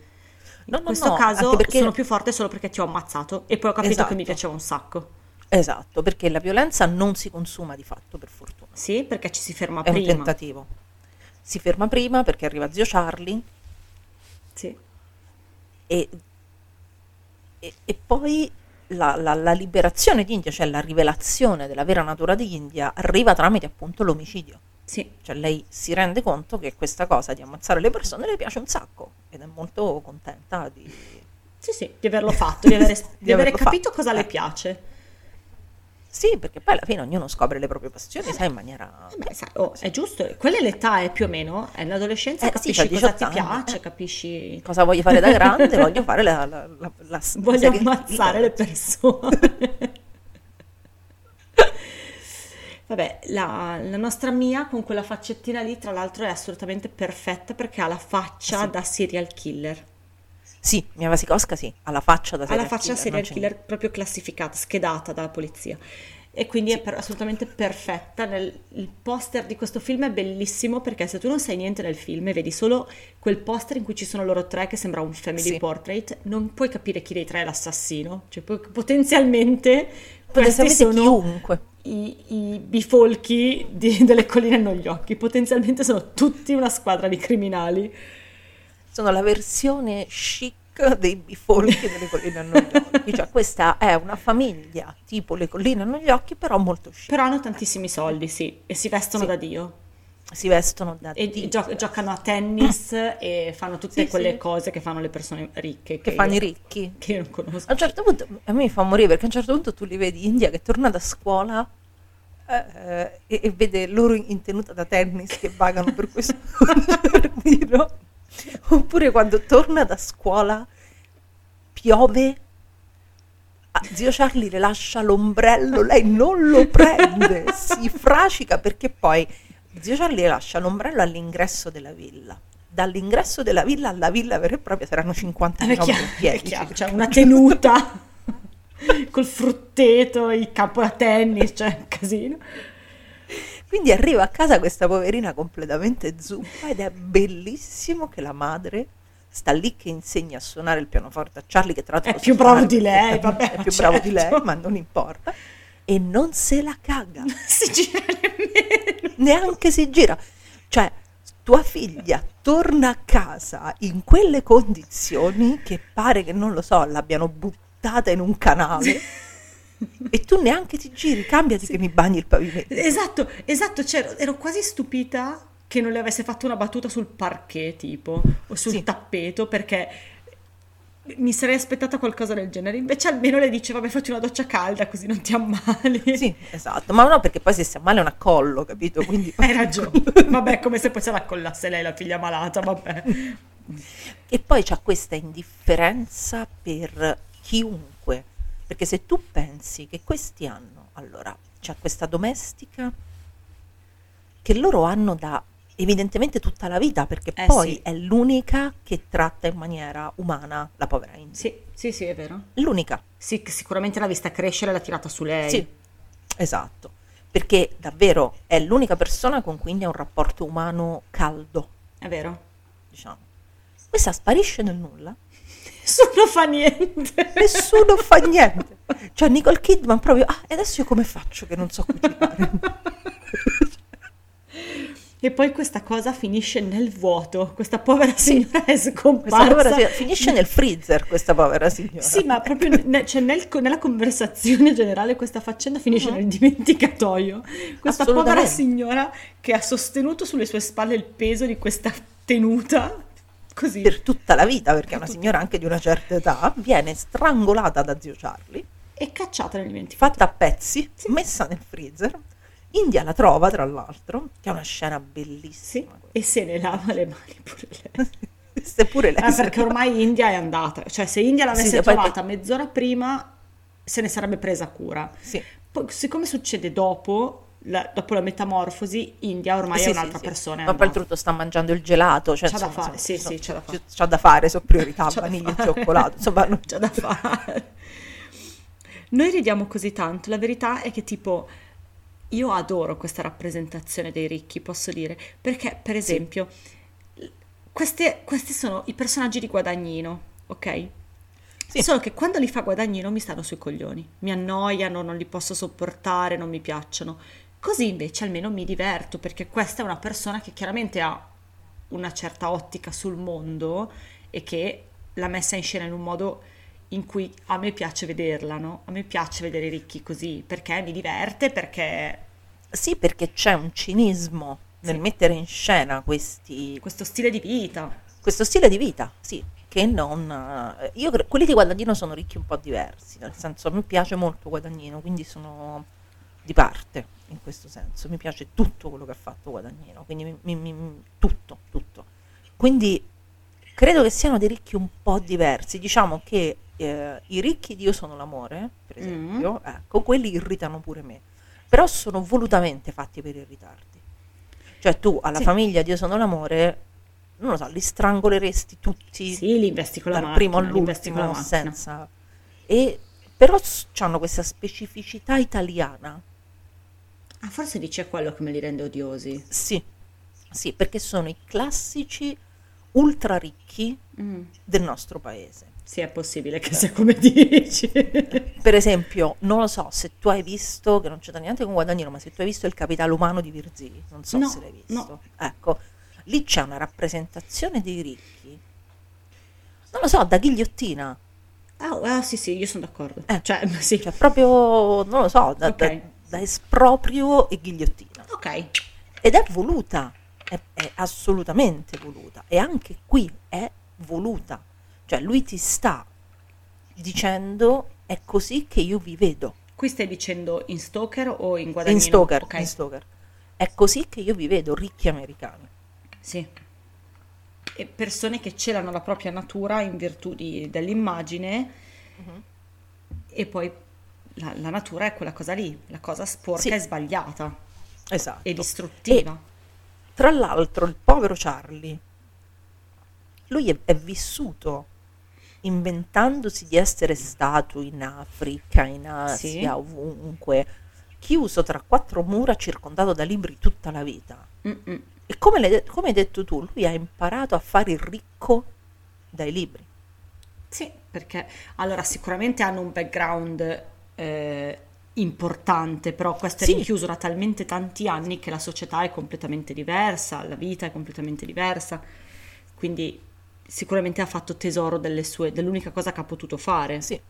no, no, questo no, caso perché... sono più forte solo perché ti ho ammazzato e poi ho capito, esatto. che mi piaceva un sacco. Esatto, perché la violenza non si consuma di fatto, per fortuna. Sì, perché ci si ferma prima. È un tentativo. Si ferma prima perché arriva zio Charlie. Sì. E, e, e poi la, la, la liberazione d'India, cioè la rivelazione della vera natura d'India, arriva tramite appunto l'omicidio. Sì. Cioè lei si rende conto che questa cosa di ammazzare le persone le piace un sacco ed è molto contenta di, sì, sì, di averlo fatto, di, avere, di, di aver capito fatto. cosa eh. le piace. Sì, perché poi alla fine ognuno scopre le proprie passioni, eh sai, in maniera... Eh beh, sai, oh, è giusto, quella è l'età, è più o meno, è l'adolescenza, eh, capisci sì, cosa ti anni, piace, eh. capisci... Cosa voglio fare da grande, voglio fare la... la, la, la voglio ammazzare le persone. Vabbè, la, la nostra Mia con quella faccettina lì, tra l'altro, è assolutamente perfetta perché ha la faccia sì. da serial killer. Sì, Mia Wasikowska sì, alla faccia da serial alla faccia killer, serial killer proprio classificata, schedata dalla polizia. E quindi sì. è per, assolutamente perfetta. Nel, il poster di questo film è bellissimo perché se tu non sai niente del film e vedi solo quel poster in cui ci sono loro tre che sembra un family sì. portrait, non puoi capire chi dei tre è l'assassino. Cioè puoi, potenzialmente questi sono chiunque. I, i bifolchi di, delle colline hanno gli occhi. Potenzialmente sono tutti una squadra di criminali. Sono la versione chic dei bifolchi delle colline hanno gli occhi. Cioè questa è una famiglia tipo le colline hanno gli occhi, però molto chic. Però hanno tantissimi soldi, sì, e si vestono sì. da Dio. Si vestono da e Dio. E gio- giocano a tennis e fanno tutte sì, quelle sì. cose che fanno le persone ricche. Che, che fanno io, i ricchi. Che io non conosco. A un certo punto, a me fa morire perché a un certo punto tu li vedi India che torna da scuola eh, e, e vede loro in tenuta da tennis che vagano per questo giro. Oppure quando torna da scuola piove, zio Charlie le lascia l'ombrello, lei non lo prende, si frascica perché poi zio Charlie le lascia l'ombrello all'ingresso della villa, dall'ingresso della villa alla villa vera e propria saranno cinquantanove piedi, cioè una tenuta col frutteto, il campo da tennis, cioè un casino. Quindi arriva a casa questa poverina completamente zuppa ed è bellissimo che la madre sta lì che insegna a suonare il pianoforte a Charlie, che tra l'altro è più bravo di lei, vabbè, è più certo. bravo di lei, ma non importa, e non se la caga. Non si gira nemmeno. Neanche si gira. Cioè, tua figlia torna a casa in quelle condizioni che pare che, non lo so, l'abbiano buttata in un canale. E tu neanche ti giri, cambiati sì. che mi bagni il pavimento. Esatto, esatto, cioè, ero quasi stupita che non le avesse fatto una battuta sul parquet tipo, o sul sì. tappeto, perché mi sarei aspettata qualcosa del genere. Invece almeno le dice, vabbè, faccio una doccia calda così non ti ammali. Sì, esatto, ma no, perché poi se si ammala è un accollo, capito? Quindi... Hai ragione, vabbè, come se poi se la accollasse lei la figlia malata, vabbè. E poi c'ha questa indifferenza per chiunque. Perché se tu pensi che questi hanno, allora, c'è questa domestica che loro hanno da evidentemente tutta la vita, perché eh, poi sì. è l'unica che tratta in maniera umana la povera India. Sì, sì, sì, è vero. L'unica. Sì, che sicuramente l'ha vista crescere e l'ha tirata su lei. Sì, esatto. Perché davvero è l'unica persona con cui India ha un rapporto umano caldo. È vero. Diciamo. Questa sparisce nel nulla. Nessuno fa niente. Nessuno fa niente. Cioè Nicole Kidman proprio, ah, e adesso io come faccio che non so cucinare? E poi questa cosa finisce nel vuoto. Questa povera signora sì. è scomparsa. Signora, finisce nel freezer questa povera signora. Sì, ma proprio ne, cioè nel, nella conversazione generale questa faccenda finisce uh-huh. nel dimenticatoio. Questa povera signora che ha sostenuto sulle sue spalle il peso di questa tenuta. Così. Per tutta la vita, perché è una signora anche di una certa età, viene strangolata da zio Charlie e cacciata nel dimenticatoio, fatta a pezzi, sì. messa nel freezer. India la trova, tra l'altro, che è una scena bellissima, sì. e se ne lava le mani pure lei. Se pure lei ah, perché lava. Ormai India è andata, cioè se India l'avesse sì, trovata poi... mezz'ora prima se ne sarebbe presa cura. Sì. Poi, siccome succede dopo La, dopo la metamorfosi, India ormai sì, è un'altra sì, persona. Sì. Ma poi oltretutto sta mangiando il gelato. Cioè, c'ha, insomma, da fare, insomma, sì, sono, sì, c'ha da fare, c'ha da fare, sono priorità, vaniglia e cioccolato. Insomma, non... c'ha da fare. Noi ridiamo così tanto, la verità è che tipo, io adoro questa rappresentazione dei ricchi, posso dire, perché per esempio, sì. queste, questi sono i personaggi di Guadagnino, ok? Sì. Solo che quando li fa Guadagnino mi stanno sui coglioni, mi annoiano, non li posso sopportare, non mi piacciono. Così invece almeno mi diverto, perché questa è una persona che chiaramente ha una certa ottica sul mondo e che l'ha messa in scena in un modo in cui a me piace vederla, no? A me piace vedere i ricchi così, perché mi diverte, perché... Sì, perché c'è un cinismo nel sì. mettere in scena questi... Questo stile di vita. Questo stile di vita, sì. Che non... Io cre... Quelli di Guadagnino sono ricchi un po' diversi, nel senso a me piace molto Guadagnino, quindi sono... di parte, in questo senso mi piace tutto quello che ha fatto Guadagnino, quindi mi, mi, mi, tutto, tutto quindi credo che siano dei ricchi un po' diversi, diciamo che eh, i ricchi di Io sono l'amore, per esempio, mm. ecco, quelli irritano pure me, però sono volutamente fatti per irritarti, cioè tu alla sì. famiglia di Io sono l'amore non lo so, li strangoleresti tutti, sì, li investi con la dal macchina, primo all'ultimo la senza, e però hanno questa specificità italiana. Ah, forse dice quello che me li rende odiosi. Sì, sì, perché sono i classici ultra ricchi mm. del nostro paese. Sì, è possibile che sia come dici. Per esempio, non lo so se tu hai visto, che non c'è niente con Guadagnino, ma se tu hai visto il Capitale Umano di Virzì, non so no, se l'hai visto. No. Ecco, lì c'è una rappresentazione dei ricchi, non lo so, da ghigliottina. Ah, ah sì, sì, io sono d'accordo. Eh, cioè, sì. cioè, proprio, non lo so, da... Okay. da da esproprio e ghigliottina. Ok. Ed è voluta, è, è assolutamente voluta, e anche qui è voluta, cioè lui ti sta dicendo è così che io vi vedo. Qui stai dicendo in Stoker o in Guadagnino? In Stoker, okay. in Stoker. È così che io vi vedo, ricchi americani. Sì. E persone che celano la propria natura in virtù di, dell'immagine mm-hmm. e poi La, la natura è quella cosa lì, la cosa sporca sì. e sbagliata, esatto, e distruttiva. E, tra l'altro, il povero Charlie, lui è, è vissuto inventandosi di essere stato in Africa, in Asia, sì. ovunque, chiuso tra quattro mura, circondato da libri tutta la vita. Mm-mm. E come, le, come hai detto tu, lui ha imparato a fare il ricco dai libri. Sì, perché allora sicuramente hanno un background Eh, importante, però questo è sì. rinchiuso da talmente tanti anni che la società è completamente diversa, la vita è completamente diversa, quindi sicuramente ha fatto tesoro delle sue, dell'unica cosa che ha potuto fare. Sì.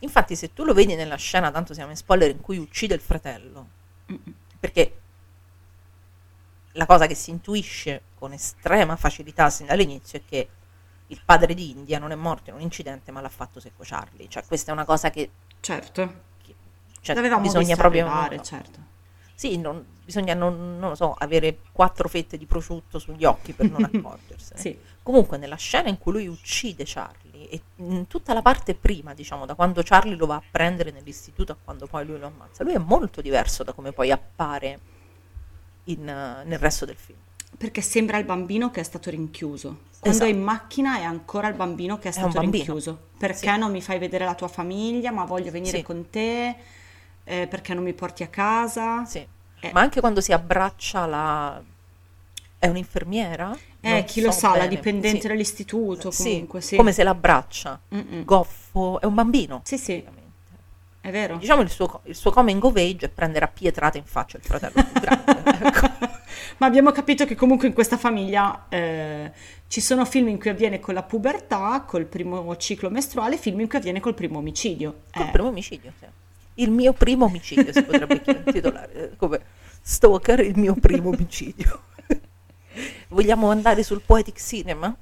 Infatti se tu lo vedi nella scena, tanto siamo in spoiler, in cui uccide il fratello, Mm-mm. perché la cosa che si intuisce con estrema facilità sin dall'inizio è che il padre d'India non è morto in un incidente, ma l'ha fatto secco Charlie, cioè questa è una cosa che certo cioè, l'avevamo bisogna proprio arrivare, no, certo sì non, bisogna non, non lo so avere quattro fette di prosciutto sugli occhi per non accorgersene. Sì. Comunque nella scena in cui lui uccide Charlie e in tutta la parte prima, diciamo da quando Charlie lo va a prendere nell'istituto a quando poi lui lo ammazza, lui è molto diverso da come poi appare in, uh, nel resto del film, perché sembra il bambino che è stato rinchiuso. Quando esatto. è in macchina è ancora il bambino che è stato è rinchiuso. Perché sì. non mi fai vedere la tua famiglia, ma voglio venire sì. con te, eh, perché non mi porti a casa. Sì. Eh. Ma anche quando si abbraccia la... È un'infermiera? Eh, chi so lo sa, bene. La dipendente sì. dell'istituto comunque. Sì. Sì. Come se l'abbraccia. Mm-mm. Goffo, è un bambino. Sì, sì. È vero. Diciamo il suo, il suo coming of age è prendere a pietrate in faccia il fratello più grande. Ecco. Ma abbiamo capito che comunque in questa famiglia eh, ci sono film in cui avviene con la pubertà, col primo ciclo mestruale, film in cui avviene col primo omicidio. Col eh. primo omicidio, sì. Il mio primo omicidio si potrebbe titolare, come Stoker, il mio primo omicidio. Vogliamo andare sul poetic cinema?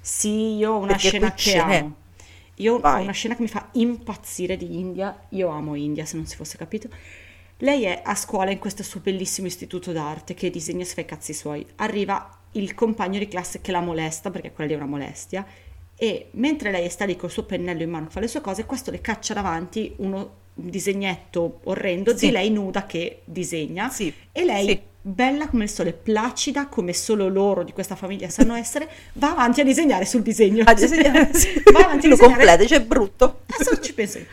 Sì, io ho una Perché scena che amo. Io Vai. ho una scena che mi fa impazzire di India, io amo India se non si fosse capito. Lei è a scuola in questo suo bellissimo istituto d'arte che disegna e si fa i cazzi suoi. Arriva il compagno di classe che la molesta, perché quella lì è una molestia, e mentre lei sta lì col suo pennello in mano fa le sue cose, questo le caccia davanti uno, un disegnetto orrendo sì. di lei nuda che disegna sì. e lei, sì. bella come il sole, placida come solo loro di questa famiglia sanno essere, va avanti a disegnare sul disegno. A disegnare, sì. Va avanti a disegnare. Lo complete, cioè è brutto. Adesso ci penso io.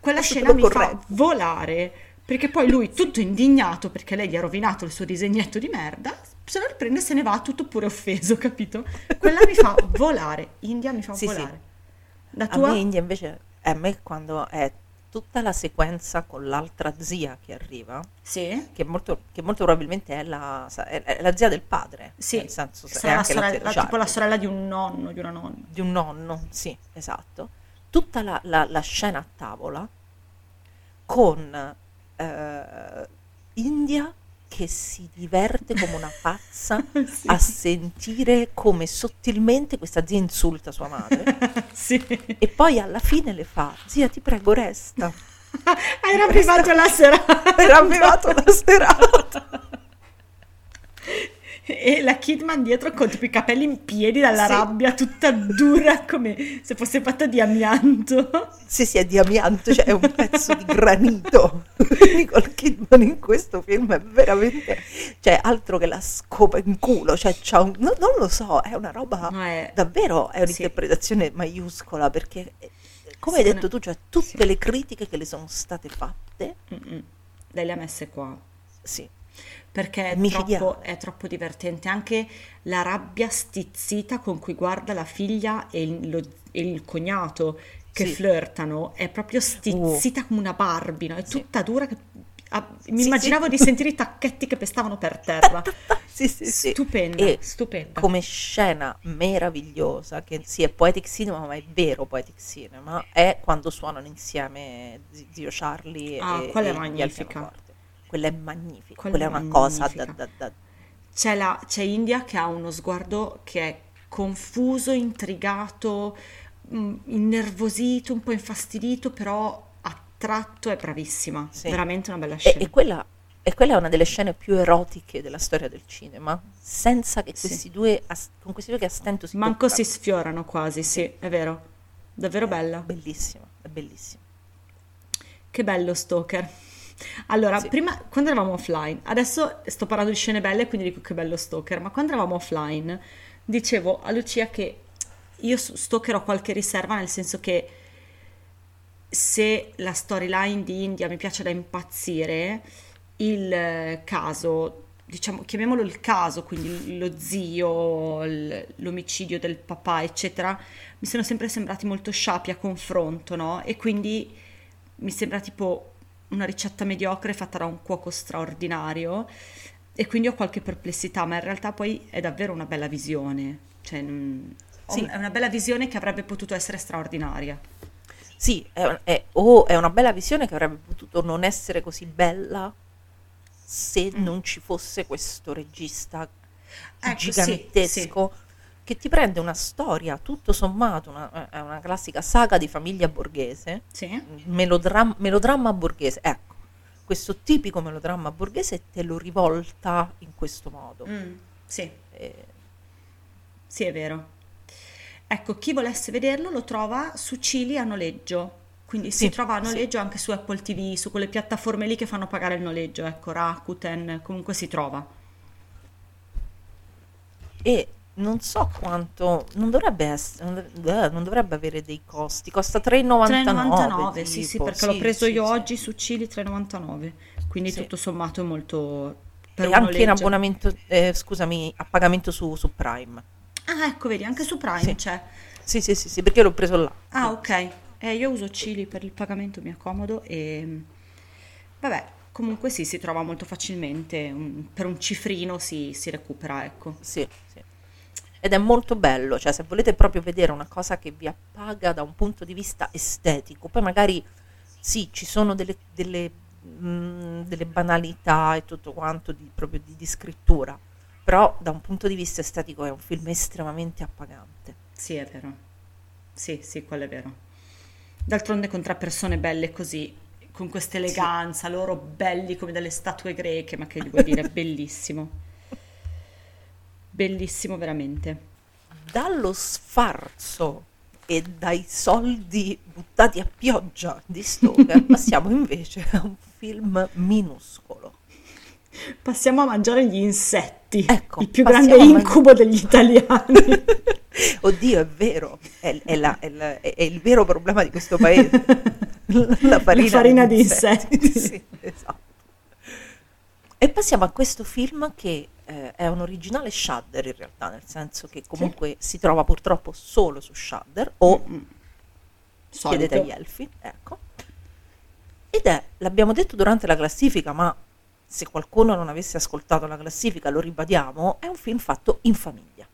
Quella Adesso scena mi corretto. fa volare... Perché poi lui, tutto indignato perché lei gli ha rovinato il suo disegnetto di merda, se lo riprende e se ne va, tutto pure offeso, capito? Quella mi fa volare. India mi fa sì, volare. Sì. La tua... A me India invece, a me quando è tutta la sequenza con l'altra zia che arriva, sì. che, molto, che molto probabilmente è la, è la zia del padre, sì. nel senso è anche sorella, la zia, tipo la sorella di un nonno, di una nonna. Di un nonno, sì, esatto. Tutta la, la, la scena a tavola con eh, India che si diverte come una pazza sì. a sentire come sottilmente questa zia insulta sua madre sì. e poi alla fine le fa: zia, ti prego, resta. Hai ravvivato la serata. Hai ravvivato la serata. E la Kidman dietro con tipo i capelli in piedi dalla sì. rabbia, tutta dura come se fosse fatta di amianto. Sì, sì, è di amianto, cioè è un pezzo di granito. Nicole Kidman in questo film è veramente, cioè altro che la scopa in culo, cioè c'ha un, no, non lo so, è una roba, no, è, davvero è un'interpretazione sì. maiuscola, perché come sì, hai detto tu, cioè tutte sì. le critiche che le sono state fatte Mm-mm. lei le ha messe qua. Sì. Perché è troppo, è troppo divertente anche la rabbia stizzita con cui guarda la figlia e il, lo, e il cognato che sì. flirtano, è proprio stizzita uh. come una Barbie, no? È sì. tutta dura che, ah, mi sì, immaginavo sì. di sentire i tacchetti che pestavano per terra. Sì, sì, sì. Stupenda, e stupenda come scena meravigliosa, che sì è poetic cinema, ma è vero poetic cinema, è quando suonano insieme zio Charlie ah, e, quella e è magnifica. Quella è magnifica, quella, quella è una magnifica. cosa da, da, da. C'è, la, c'è India che ha uno sguardo che è confuso, intrigato, mh, innervosito, un po' infastidito, però a tratto è bravissima, sì. veramente una bella scena. E, e, quella, e quella è una delle scene più erotiche della storia del cinema, senza che questi sì. due, con questi due che a stento si manco toccano. Si sfiorano quasi, sì, sì, è vero, davvero è bella. Bellissima, è bellissima. Che bello Stoker. Allora, sì. prima, quando eravamo offline, adesso sto parlando di scene belle, quindi dico che bello Stoker, ma quando eravamo offline dicevo a Lucia che io su Stoker ho qualche riserva, nel senso che se la storyline di India mi piace da impazzire, il caso, diciamo, chiamiamolo il caso, quindi lo zio, l'omicidio del papà, eccetera, mi sono sempre sembrati molto sciapi a confronto, no? E quindi mi sembra tipo una ricetta mediocre fatta da un cuoco straordinario, e quindi ho qualche perplessità, ma in realtà poi è davvero una bella visione, cioè sì. è una bella visione che avrebbe potuto essere straordinaria. Sì, è, è, oh, è una bella visione che avrebbe potuto non essere così bella se mm. non ci fosse questo regista ecco, gigantesco sì, sì. che ti prende una storia, tutto sommato, una, è una classica saga di famiglia borghese, sì. melodram, melodramma borghese, ecco, questo tipico melodramma borghese te lo rivolta in questo modo. Mm, sì. E... sì, è vero. Ecco, chi volesse vederlo lo trova su Cili a noleggio, quindi sì, si trova a noleggio sì. anche su Apple ti vu, su quelle piattaforme lì che fanno pagare il noleggio, ecco, Rakuten, comunque si trova. E... non so quanto, non dovrebbe essere, non dovrebbe, non dovrebbe avere dei costi, costa tre e novantanove tipo. Sì, sì, perché sì, l'ho preso sì, io sì. oggi su Cili tre e novantanove, quindi sì. tutto sommato molto per e un anche noleggio. In abbonamento, eh, scusami, a pagamento su, su Prime. Ah, ecco, vedi, anche su Prime sì. c'è. Sì, sì, sì, sì, perché l'ho preso là. Ah, ok. Eh, io uso Cili per il pagamento, mi accomodo e vabbè, comunque sì, si trova molto facilmente, un, per un cifrino si, si recupera, ecco. Sì, sì. Ed è molto bello, cioè se volete proprio vedere una cosa che vi appaga da un punto di vista estetico, poi magari sì, ci sono delle, delle, mh, delle banalità e tutto quanto di, proprio di, di scrittura, però da un punto di vista estetico è un film estremamente appagante. Sì, è vero, sì, sì, quello è vero. D'altronde con tre persone belle così, con questa eleganza, sì. loro belli come delle statue greche, ma che gli vuol dire, bellissimo. Bellissimo veramente. Dallo sfarzo e dai soldi buttati a pioggia di Stoker passiamo invece a un film minuscolo. Passiamo a mangiare gli insetti, ecco, il più grande incubo mangi- degli italiani. Oddio, è vero, è, è, la, è, la, è il vero problema di questo paese. La farina, la farina di insetti. Di insetti. Sì, esatto. E passiamo a questo film che eh, è un originale Shudder in realtà, nel senso che comunque sì. si trova purtroppo solo su Shudder o mm. chiedete agli elfi, ecco. ed è, l'abbiamo detto durante la classifica, ma se qualcuno non avesse ascoltato la classifica lo ribadiamo, è un film fatto in famiglia.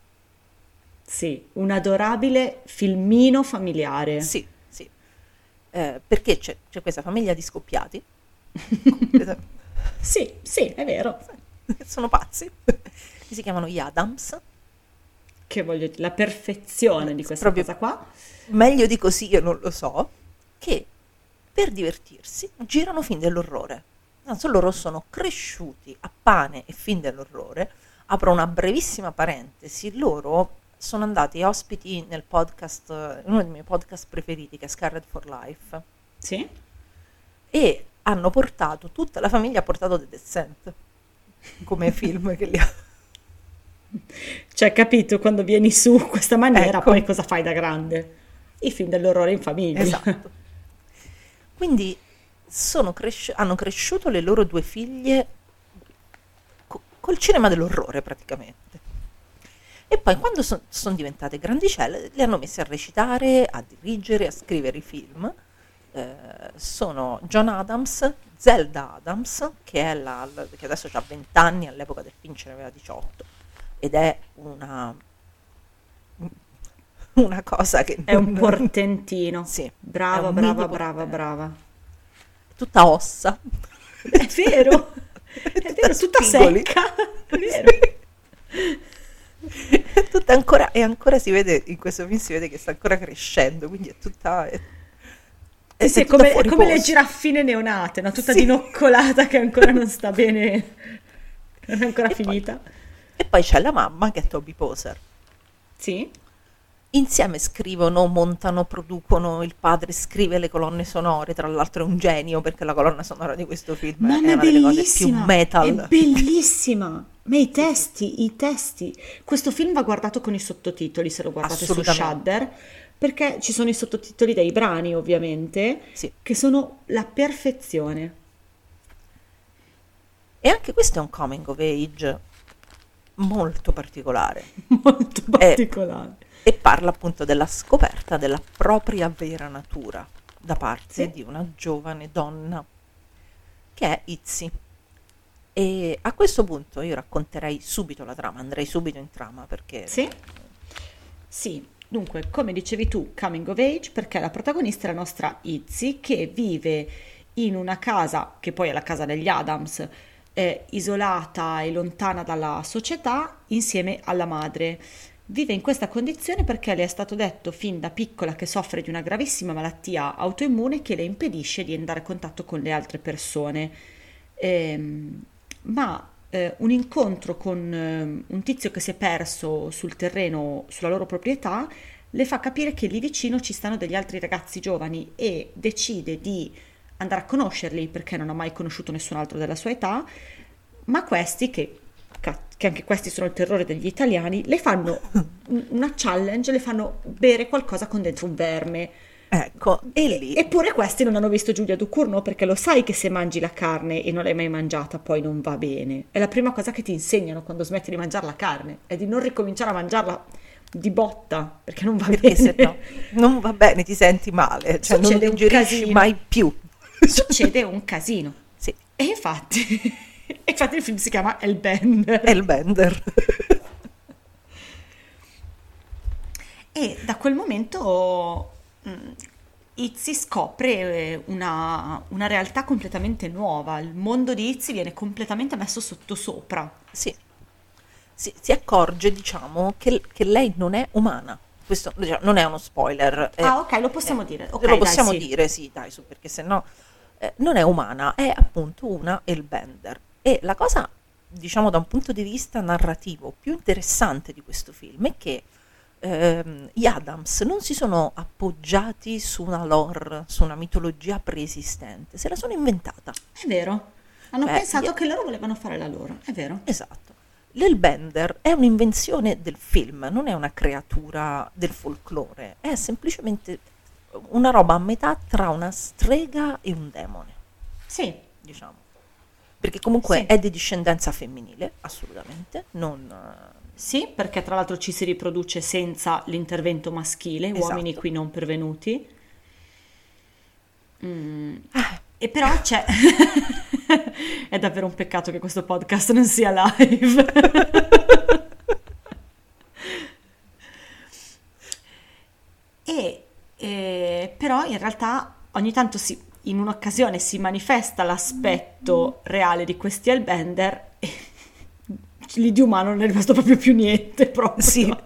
Sì, un adorabile filmino familiare. Sì, sì, eh, perché c'è, c'è questa famiglia di scoppiati. Sì, sì, è vero. Sono pazzi. Si chiamano gli Adams. Che voglio la perfezione di questa proprio cosa qua. Meglio di così io non lo so. Che per divertirsi girano film dell'orrore. Non solo, loro sono cresciuti a pane e film dell'orrore. Apro una brevissima parentesi. Loro sono andati ospiti nel podcast, uno dei miei podcast preferiti, che è Scarred for Life. Sì. E hanno portato, tutta la famiglia ha portato The Descent come film che li ha. Cioè, capito, quando vieni su questa maniera, ecco, poi cosa fai da grande? I film dell'orrore in famiglia. Esatto. Quindi sono cresci- hanno cresciuto le loro due figlie co- col cinema dell'orrore praticamente. E poi quando so- sono diventate grandicelle le hanno messe a recitare, a dirigere, a scrivere i film. Eh, sono John Adams, Zelda Adams, che, è la, che adesso ha venti anni, all'epoca del film ce ne aveva diciotto, ed è una una cosa che è non... un portentino. Sì, brava, brava, brava, brava, tutta ossa, è vero, è vero, tutta secca, è vero. È tutta ancora, e ancora si vede in questo film, si vede che sta ancora crescendo, quindi è tutta è... È sì, è come, è come le giraffine neonate, no? Tutta sì, dinoccolata, che ancora non sta bene, non è ancora e finita. Poi, e poi c'è la mamma, che è Toby Poser. Sì. Insieme scrivono, montano, producono, il padre scrive le colonne sonore, tra l'altro è un genio perché la colonna sonora di questo film ma è, ma è una delle cose più metal. È bellissima, ma i testi, i testi. Questo film va guardato con i sottotitoli, se lo guardate su Shudder, perché ci sono i sottotitoli dei brani, ovviamente, sì, che sono la perfezione. E anche questo è un coming of age molto particolare. Molto particolare. E, e parla appunto della scoperta della propria vera natura da parte sì, di una giovane donna, che è Izzy. E a questo punto io racconterei subito la trama, andrei subito in trama, perché... Sì, sì. Dunque, come dicevi tu, coming of age, perché la protagonista è la nostra Izzy, che vive in una casa, che poi è la casa degli Adams, eh, isolata e lontana dalla società, insieme alla madre. Vive in questa condizione perché le è stato detto fin da piccola che soffre di una gravissima malattia autoimmune che le impedisce di andare a contatto con le altre persone. Ehm, ma... Eh, un incontro con eh, un tizio che si è perso sul terreno, sulla loro proprietà, le fa capire che lì vicino ci stanno degli altri ragazzi giovani e decide di andare a conoscerli, perché non ha mai conosciuto nessun altro della sua età, ma questi, che, che anche questi sono il terrore degli italiani, le fanno una challenge, le fanno bere qualcosa con dentro un verme. Ecco, e lì. Eppure questi non hanno visto Giulia Ducurno, perché lo sai che se mangi la carne e non l'hai mai mangiata poi non va bene. È la prima cosa che ti insegnano quando smetti di mangiare la carne, è di non ricominciare a mangiarla di botta, perché non va perché bene. Se no, non va bene, ti senti male, cioè succede, non digerisci mai più. Succede un casino. Sì. E infatti, infatti il film si chiama Hellbender. Hellbender. E da quel momento Izzy scopre una, una realtà completamente nuova, il mondo di Izzy viene completamente messo sottosopra. Sì, si, si accorge, diciamo, che, che lei non è umana. Questo diciamo, non è uno spoiler. Ah, eh, ok, lo possiamo eh, dire. Okay, lo possiamo dai, sì. dire, sì, dai, su, perché sennò eh, non è umana, è appunto una Hellbender. E la cosa, diciamo, da un punto di vista narrativo più interessante di questo film è che Um, gli Adams non si sono appoggiati su una lore, su una mitologia preesistente, se la sono inventata. È vero, hanno Beh, pensato gli... che loro volevano fare la loro, è vero. Esatto, l'Hellbender è un'invenzione del film, non è una creatura del folklore, è semplicemente una roba a metà tra una strega e un demone. Sì. Diciamo, perché comunque sì, è di discendenza femminile, assolutamente, non... Sì, perché tra l'altro ci si riproduce senza l'intervento maschile, esatto, uomini qui non pervenuti. Mm. Ah, E però c'è... È davvero un peccato che questo podcast non sia live. e eh, però in realtà ogni tanto si, in un'occasione si manifesta l'aspetto reale di questi Hellbender e lì di umano non è rimasto proprio più niente. Proprio. Sì, non,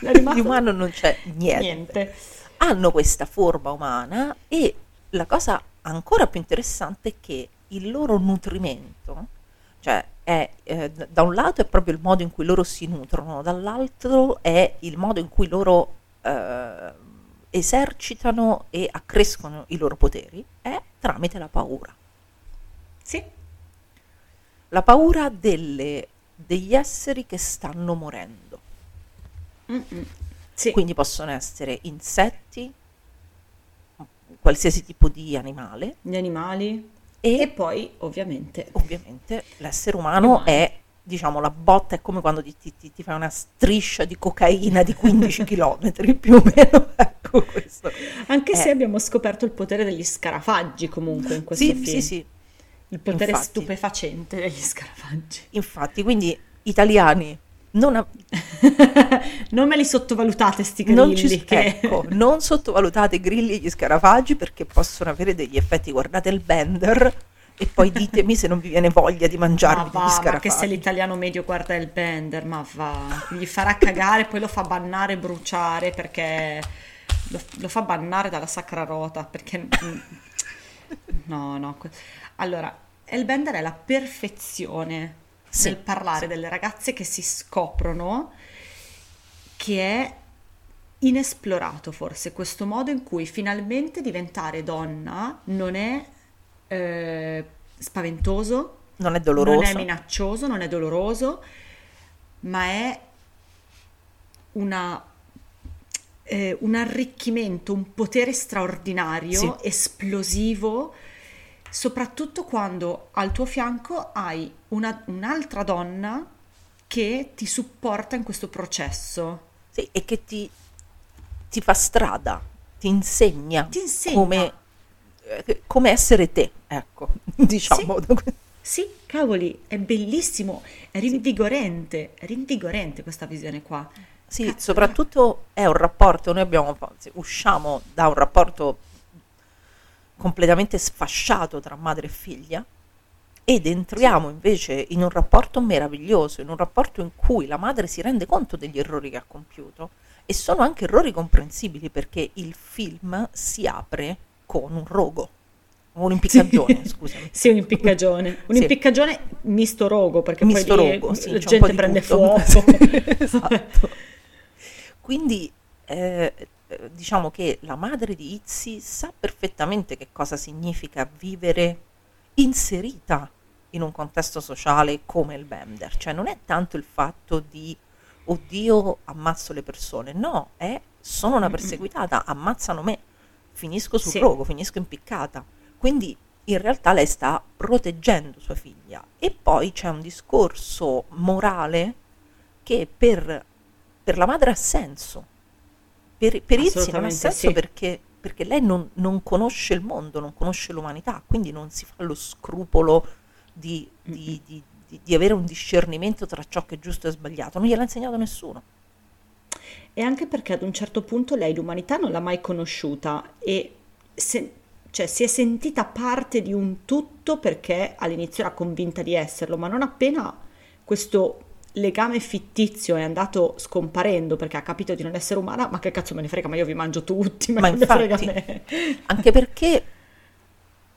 non, di umano non c'è niente. niente. Hanno questa forma umana e la cosa ancora più interessante è che il loro nutrimento, cioè è, eh, da un lato è proprio il modo in cui loro si nutrono, dall'altro è il modo in cui loro eh, esercitano e accrescono i loro poteri, è tramite la paura. Sì. La paura delle, degli esseri che stanno morendo. Sì. Quindi possono essere insetti, qualsiasi tipo di animale. Gli animali. E, e poi ovviamente ovviamente l'essere umano, umano è, diciamo, la botta è come quando ti, ti, ti fai una striscia di cocaina di quindici chilometri più o meno, ecco questo. Anche è. Se abbiamo scoperto il potere degli scarafaggi comunque in questo sì, film. Sì, sì. Il potere infatti, stupefacente degli scarafaggi. Infatti, quindi italiani non, ha... non me li sottovalutate sti grilli, non ci... che... ecco, non sottovalutate i grilli e gli scarafaggi perché possono avere degli effetti. Guardate il Bender e poi ditemi se non vi viene voglia di mangiarvi gli scarafaggi. Ma che se l'italiano medio guarda il Bender, ma va, gli farà cagare, poi lo fa bannare, bruciare, perché lo, lo fa bannare dalla sacra rota, perché no no allora il Bender è la perfezione. Sì, nel parlare sì. delle ragazze che si scoprono, che è inesplorato forse questo modo in cui finalmente diventare donna non è eh, spaventoso, non è doloroso, non è minaccioso, non è doloroso, ma è una, eh, un arricchimento, un potere straordinario, sì. esplosivo, soprattutto quando al tuo fianco hai una, un'altra donna che ti supporta in questo processo. Sì, e che ti, ti fa strada, ti insegna, ti insegna. Come, come essere te, ecco, diciamo. Sì, sì, cavoli, è bellissimo, è rinvigorente, è rinvigorente questa visione qua. Sì, Cazzo. Soprattutto è un rapporto, noi abbiamo, usciamo da un rapporto completamente sfasciato tra madre e figlia ed entriamo invece in un rapporto meraviglioso, in un rapporto in cui la madre si rende conto degli errori che ha compiuto e sono anche errori comprensibili perché il film si apre con un rogo, un impiccagione, sì. scusami. Sì, un impiccagione, un sì. impiccagione misto rogo perché misto poi rogo, sì, la gente prende tutto. Fuoco. Esatto. Quindi eh, diciamo che la madre di Izzy sa perfettamente che cosa significa vivere inserita in un contesto sociale come il Bender, cioè non è tanto il fatto di oddio ammazzo le persone, no, è sono una perseguitata, ammazzano me, finisco sul sì. rogo, finisco impiccata, quindi in realtà lei sta proteggendo sua figlia e poi c'è un discorso morale che per, per la madre ha senso. Per, per Izzy non ha senso sì. perché, perché lei non, non conosce il mondo, non conosce l'umanità, quindi non si fa lo scrupolo di, di, di, di, di avere un discernimento tra ciò che è giusto e sbagliato, non gliel'ha insegnato nessuno. E anche perché ad un certo punto lei l'umanità non l'ha mai conosciuta e se, cioè, si è sentita parte di un tutto perché all'inizio era convinta di esserlo, ma non appena questo... legame fittizio è andato scomparendo perché ha capito di non essere umana, ma che cazzo me ne frega, ma io vi mangio tutti, ma, ma infatti, me frega me. Anche perché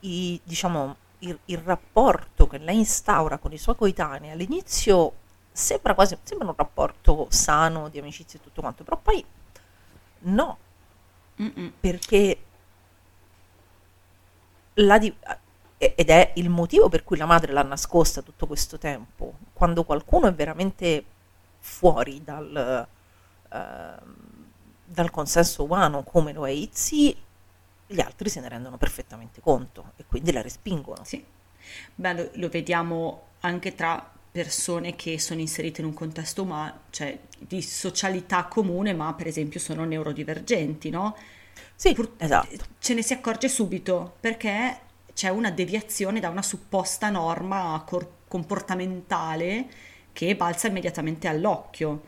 i, diciamo il, il rapporto che lei instaura con i suoi coetanei all'inizio sembra quasi sembra un rapporto sano di amicizia e tutto quanto, però poi no. Mm-mm. Perché la di- ed è il motivo per cui la madre l'ha nascosta tutto questo tempo. Quando qualcuno è veramente fuori dal, eh, dal consenso umano come lo è Izzy, gli altri se ne rendono perfettamente conto e quindi la respingono. Sì. Beh, lo, lo vediamo anche tra persone che sono inserite in un contesto umano, cioè di socialità comune, ma per esempio sono neurodivergenti, no? Sì, Pur- esatto. Ce ne si accorge subito perché... c'è una deviazione da una supposta norma cor- comportamentale che balza immediatamente all'occhio,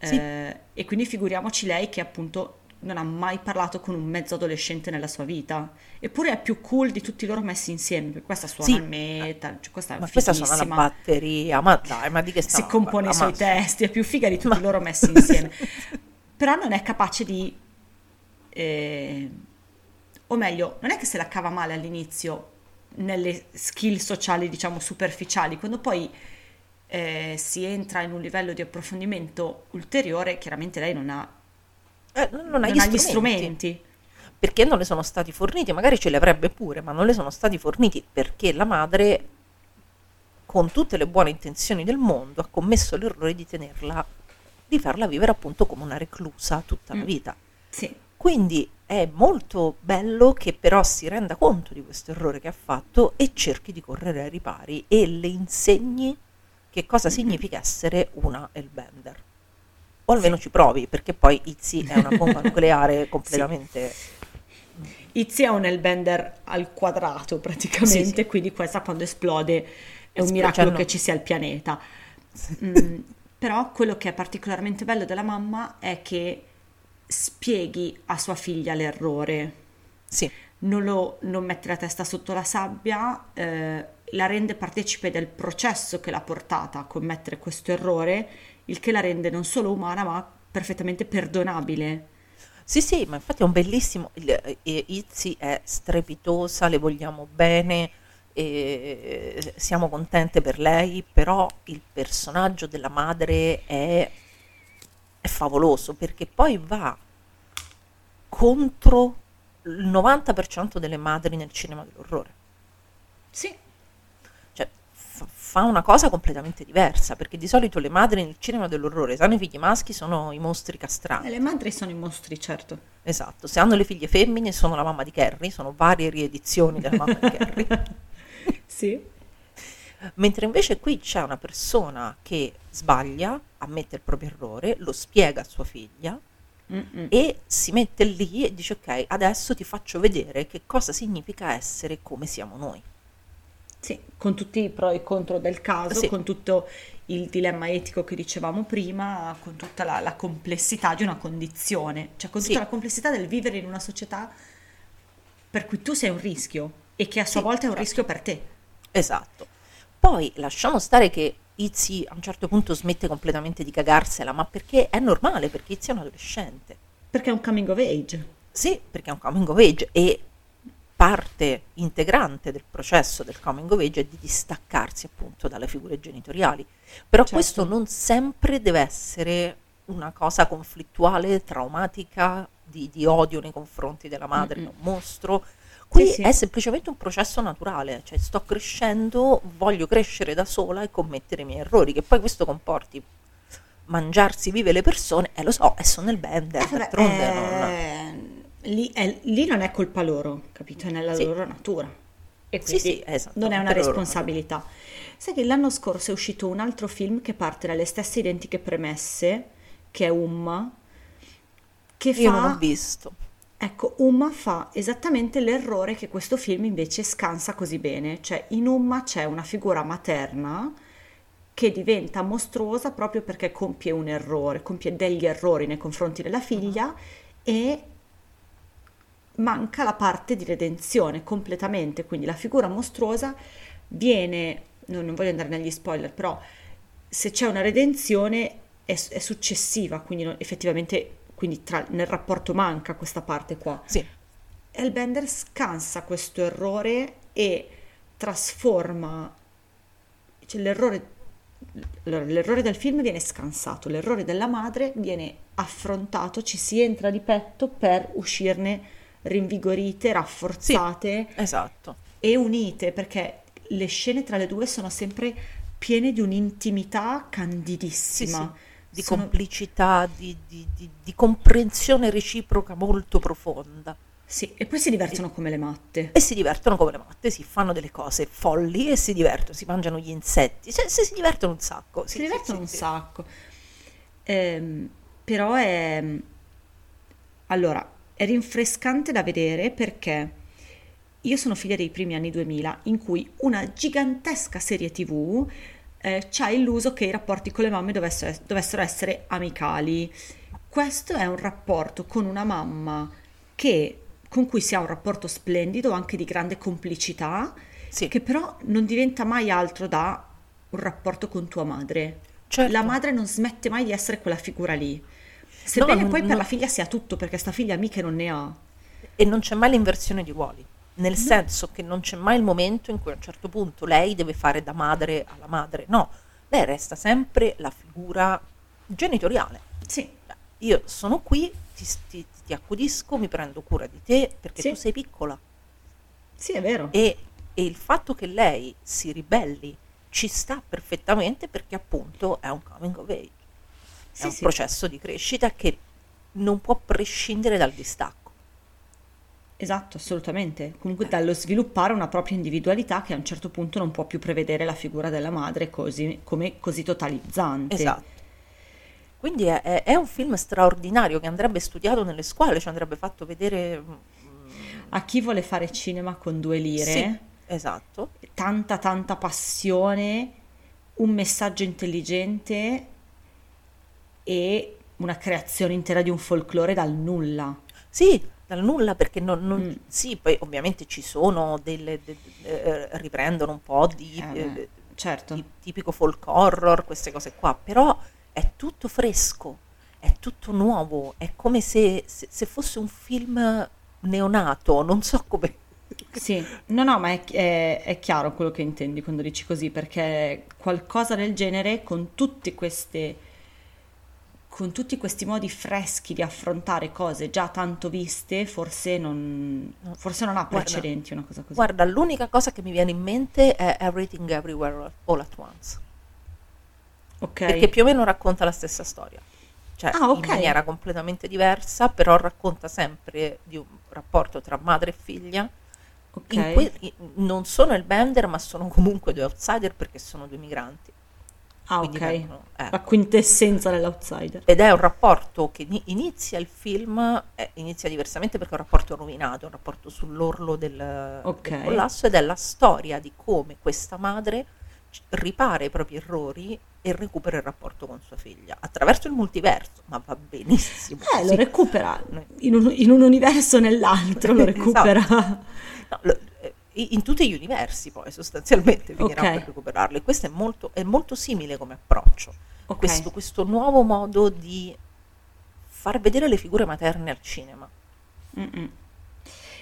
sì. eh, e quindi figuriamoci lei che appunto non ha mai parlato con un mezzo adolescente nella sua vita, eppure è più cool di tutti loro messi insieme. Questa suona il sì. metal, cioè questa è ma fighissima. Questa suona la batteria, ma dai, ma di che sta? Si compone i suoi testi, è più figa di tutti ma... loro messi insieme. Però non è capace di eh, o meglio, non è che se la cava male all'inizio nelle skill sociali, diciamo superficiali, quando poi eh, si entra in un livello di approfondimento ulteriore, chiaramente lei non ha Eh, non, non ha gli strumenti. strumenti perché non le sono stati forniti, magari ce li avrebbe pure, ma non le sono stati forniti perché la madre, con tutte le buone intenzioni del mondo, ha commesso l'errore di tenerla, di farla vivere appunto come una reclusa tutta mm. la vita. Sì. Quindi è molto bello che però si renda conto di questo errore che ha fatto e cerchi di correre ai ripari e le insegni che cosa significa essere una Hellbender. O almeno sì. ci provi, perché poi Izzy è una bomba nucleare completamente... Sì. Izzy è un Hellbender al quadrato praticamente, sì, sì. quindi questa quando esplode è un miracolo che ci sia il pianeta. Sì. Mm, però quello che è particolarmente bello della mamma è che spieghi a sua figlia l'errore. Sì. Non, lo, non mette la testa sotto la sabbia, eh, la rende partecipe del processo che l'ha portata a commettere questo errore, il che la rende non solo umana ma perfettamente perdonabile. Sì, sì, ma infatti è un bellissimo... Izzy è strepitosa, le vogliamo bene, e siamo contente per lei, però il personaggio della madre è, è favoloso, perché poi va contro il novanta per cento delle madri nel cinema dell'orrore. Sì. Fa una cosa completamente diversa, perché di solito le madri nel cinema dell'orrore, se hanno i figli maschi sono i mostri castrati. Le madri sono i mostri, certo. Esatto, se hanno le figlie femmine sono la mamma di Carrie, sono varie riedizioni della mamma di Carrie. Sì. Mentre invece qui c'è una persona che sbaglia, ammette il proprio errore, lo spiega a sua figlia, Mm-mm. e si mette lì e dice ok, adesso ti faccio vedere che cosa significa essere come siamo noi. Sì, con tutti i pro e i contro del caso, sì. con tutto il dilemma etico che dicevamo prima, con tutta la, la complessità di una condizione, cioè con tutta sì. la complessità del vivere in una società per cui tu sei un rischio e che a sua sì, volta è un certo. rischio per te. Esatto. Poi lasciamo stare che Izzy a un certo punto smette completamente di cagarsela, ma perché è normale, perché Izzy è un adolescente. Perché è un coming of age. Sì, perché è un coming of age e... parte integrante del processo del coming of age è di distaccarsi appunto dalle figure genitoriali, però certo. questo non sempre deve essere una cosa conflittuale, traumatica, di, di odio nei confronti della madre, mm-hmm. un mostro, qui sì, sì. è semplicemente un processo naturale, cioè sto crescendo, voglio crescere da sola e commettere i miei errori, che poi questo comporti mangiarsi vive le persone, eh lo so, e sono nel bender, eh, d'altronde eh... non... Lì, è, lì non è colpa loro, capito? È nella sì. loro natura e quindi sì, sì, esatto, non è una responsabilità. Sai che l'anno scorso è uscito un altro film che parte dalle stesse identiche premesse, che è Umma, che fa, io non ho visto. Ecco, Umma fa esattamente l'errore che questo film invece scansa così bene, cioè in Umma c'è una figura materna che diventa mostruosa proprio perché compie un errore, compie degli errori nei confronti della figlia e manca la parte di redenzione completamente, quindi la figura mostruosa viene, non, non voglio andare negli spoiler, però se c'è una redenzione è, è successiva, quindi non, effettivamente quindi tra, nel rapporto manca questa parte qua. Sì. Hellbender scansa questo errore e trasforma, cioè l'errore, l'errore del film viene scansato, l'errore della madre viene affrontato, ci si entra di petto per uscirne rinvigorite, rafforzate sì, esatto. e unite, perché le scene tra le due sono sempre piene di un'intimità candidissima, sì, sì. di sono... complicità, di, di, di, di comprensione reciproca molto profonda. Sì, e poi si divertono e, come le matte. E si divertono come le matte, si fanno delle cose folli e si divertono, si mangiano gli insetti, cioè, si divertono un sacco. Si, si divertono sì, un sì. sacco. Ehm, però è... Allora... È rinfrescante da vedere perché Io sono figlia dei primi anni duemila, in cui una gigantesca serie tv eh, ci ha illuso che i rapporti con le mamme dovessero, dovessero essere amicali. Questo è un rapporto con una mamma che, con cui si ha un rapporto splendido, anche di grande complicità, sì, che però non diventa mai altro da un rapporto con tua madre. Certo. La madre non smette mai di essere quella figura lì, sebbene no, poi non, per la figlia sia tutto, perché sta figlia mica non ne ha. E non c'è mai l'inversione di ruoli, nel no. senso che non c'è mai il momento in cui a un certo punto lei deve fare da madre alla madre, no, lei resta sempre la figura genitoriale. Sì. Io sono qui, ti, ti, ti accudisco, mi prendo cura di te perché sì, tu sei piccola. Sì, è vero. E, e il fatto che lei si ribelli ci sta perfettamente, perché appunto è un coming of age, sì, è un sì. processo di crescita che non può prescindere dal distacco. Esatto, assolutamente. Comunque eh. dallo sviluppare una propria individualità che a un certo punto non può più prevedere la figura della madre così, come così totalizzante. Esatto. Quindi è, è un film straordinario che andrebbe studiato nelle scuole, ci cioè andrebbe fatto vedere a chi vuole fare cinema con due lire. Sì, esatto. Tanta tanta passione, un messaggio intelligente e una creazione intera di un folklore dal nulla. Sì, dal nulla, perché non, non mm. sì, poi ovviamente ci sono delle de, de, de, riprendono un po' di, eh, eh, certo. di tipico folk horror, queste cose qua, però è tutto fresco, è tutto nuovo, è come se, se, se fosse un film neonato, non so come... Sì, no no, ma è, è, è chiaro quello che intendi quando dici così, perché qualcosa del genere con tutte queste, con tutti questi modi freschi di affrontare cose già tanto viste, forse non, forse non ha precedenti, guarda, una cosa così. Guarda, l'unica cosa che mi viene in mente è Everything Everywhere All at Once. Okay. Perché più o meno racconta la stessa storia, cioè ah, okay. in maniera completamente diversa, però racconta sempre di un rapporto tra madre e figlia, okay. in cui non sono Hellbender, ma sono comunque due outsider, perché sono due migranti. Ah, quindi ok, vengono, ecco. La quintessenza dell'outsider. Ed è un rapporto che inizia il film, eh, inizia diversamente perché è un rapporto rovinato, un rapporto sull'orlo del, okay. del collasso, ed è la storia di come questa madre ripara i propri errori e recupera il rapporto con sua figlia attraverso il multiverso, ma va benissimo. Eh, lo recupera in un, in un universo nell'altro, lo recupera. Esatto. No, lo, in tutti gli universi poi sostanzialmente finirà okay. per recuperarlo, e questo è molto, è molto simile come approccio, okay. questo, questo nuovo modo di far vedere le figure materne al cinema. Mm-mm.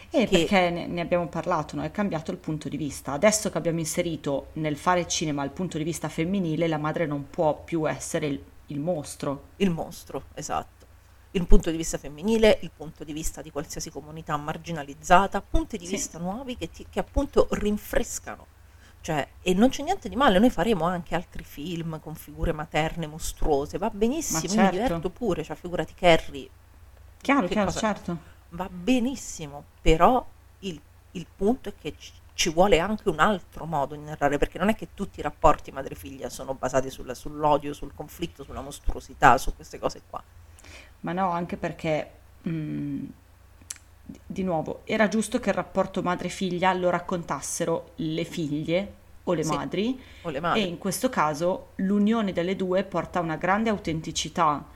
E che... perché ne abbiamo parlato, no? È cambiato il punto di vista. Adesso che abbiamo inserito nel fare cinema il punto di vista femminile, la madre non può più essere il, il mostro. Il mostro, esatto. Il punto di vista femminile, il punto di vista di qualsiasi comunità marginalizzata, punti di sì. vista nuovi che, ti, che appunto rinfrescano. Cioè, e non c'è niente di male, noi faremo anche altri film con figure materne mostruose, va benissimo, certo. mi diverto pure, cioè figurati Carrie. Chiaro, chiaro, cosa? Certo. Va benissimo, però il, il punto è che ci vuole anche un altro modo di narrare, perché non è che tutti i rapporti madre-figlia sono basati sulla, sull'odio, sul conflitto, sulla mostruosità, su queste cose qua. Ma no, anche perché, mh, di nuovo, era giusto che il rapporto madre-figlia lo raccontassero le figlie o le, sì, madri, o le madri, e in questo caso l'unione delle due porta una grande autenticità.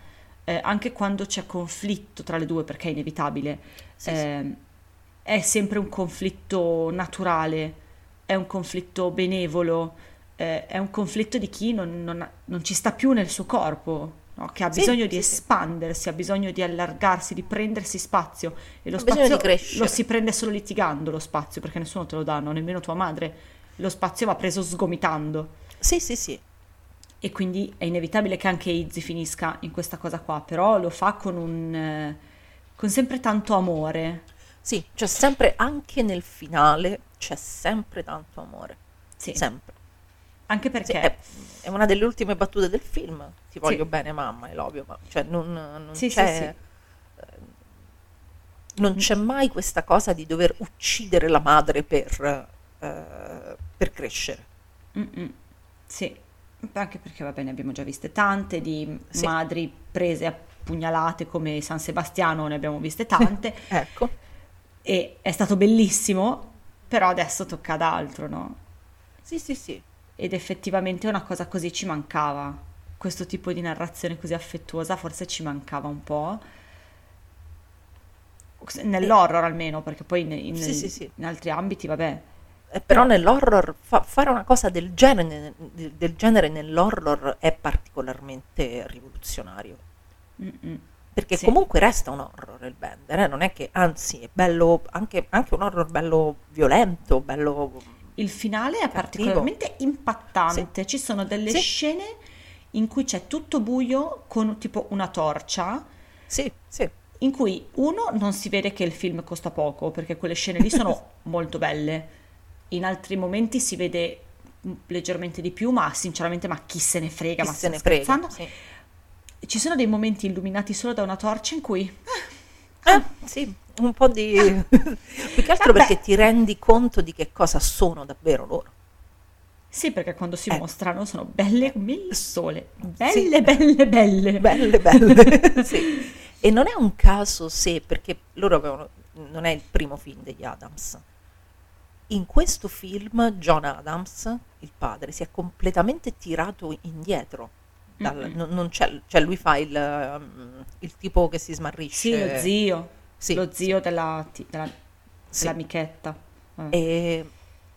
Eh, anche quando c'è conflitto tra le due, perché è inevitabile, sì, eh, sì. è sempre un conflitto naturale, è un conflitto benevolo, eh, è un conflitto di chi non, non, non ci sta più nel suo corpo, no? Che ha sì, bisogno sì, di espandersi, sì. ha bisogno di allargarsi, di prendersi spazio, e lo ha spazio lo si prende solo litigando, lo spazio, perché nessuno te lo dà, non nemmeno tua madre, lo spazio va preso sgomitando. Sì, sì, sì. E quindi è inevitabile che anche Izzy finisca in questa cosa qua, però lo fa con un eh, con sempre tanto amore. Sì, cioè sempre, anche nel finale c'è sempre tanto amore. Sì. Sempre. Anche perché sì, è, è una delle ultime battute del film. Ti voglio sì. bene mamma, è l'ovvio, ma cioè non, non sì, c'è sì, sì. Eh, non c'è mai questa cosa di dover uccidere la madre per eh, per crescere. Mm-mm. Sì. Anche perché, va bene, abbiamo già viste tante di sì. madri prese a pugnalate come San Sebastiano, ne abbiamo viste tante. Ecco. E è stato bellissimo, però adesso tocca ad altro, no? Sì, sì, sì. Ed effettivamente una cosa così ci mancava, questo tipo di narrazione così affettuosa forse ci mancava un po', nell'horror almeno, perché poi in, in, sì, sì, sì. in altri ambiti, vabbè. Però, però nell'horror, fa, fare una cosa del genere, del genere nell'horror è particolarmente rivoluzionario. Mm-mm. Perché sì. comunque resta un horror il Bender, eh? Non è che, anzi, è bello, anche, anche un horror bello violento, bello... Il finale è cattivo. Particolarmente impattante, sì. Ci sono delle sì. scene in cui c'è tutto buio con tipo una torcia, sì, sì. in cui uno non si vede che il film costa poco, perché quelle scene lì sono molto belle, in altri momenti si vede leggermente di più, ma sinceramente ma chi se ne frega, chi ma se ne frega, sì. Ci sono dei momenti illuminati solo da una torcia in cui... Ah, ah, sì, un po' di... Ah. Più che altro vabbè. Perché ti rendi conto di che cosa sono davvero loro. Sì, perché quando si eh. mostrano sono belle come il sole. Belle, sì. belle, belle. Belle, belle, sì. E non è un caso se, perché loro avevano... Non è il primo film degli Adams. In questo film John Adams, il padre, si è completamente tirato indietro. Dal, mm-hmm. non, non c'è, cioè lui fa il, um, il tipo che si smarrisce, sì, lo zio, sì, lo zio sì. della, della, sì. dell'amichetta eh. e,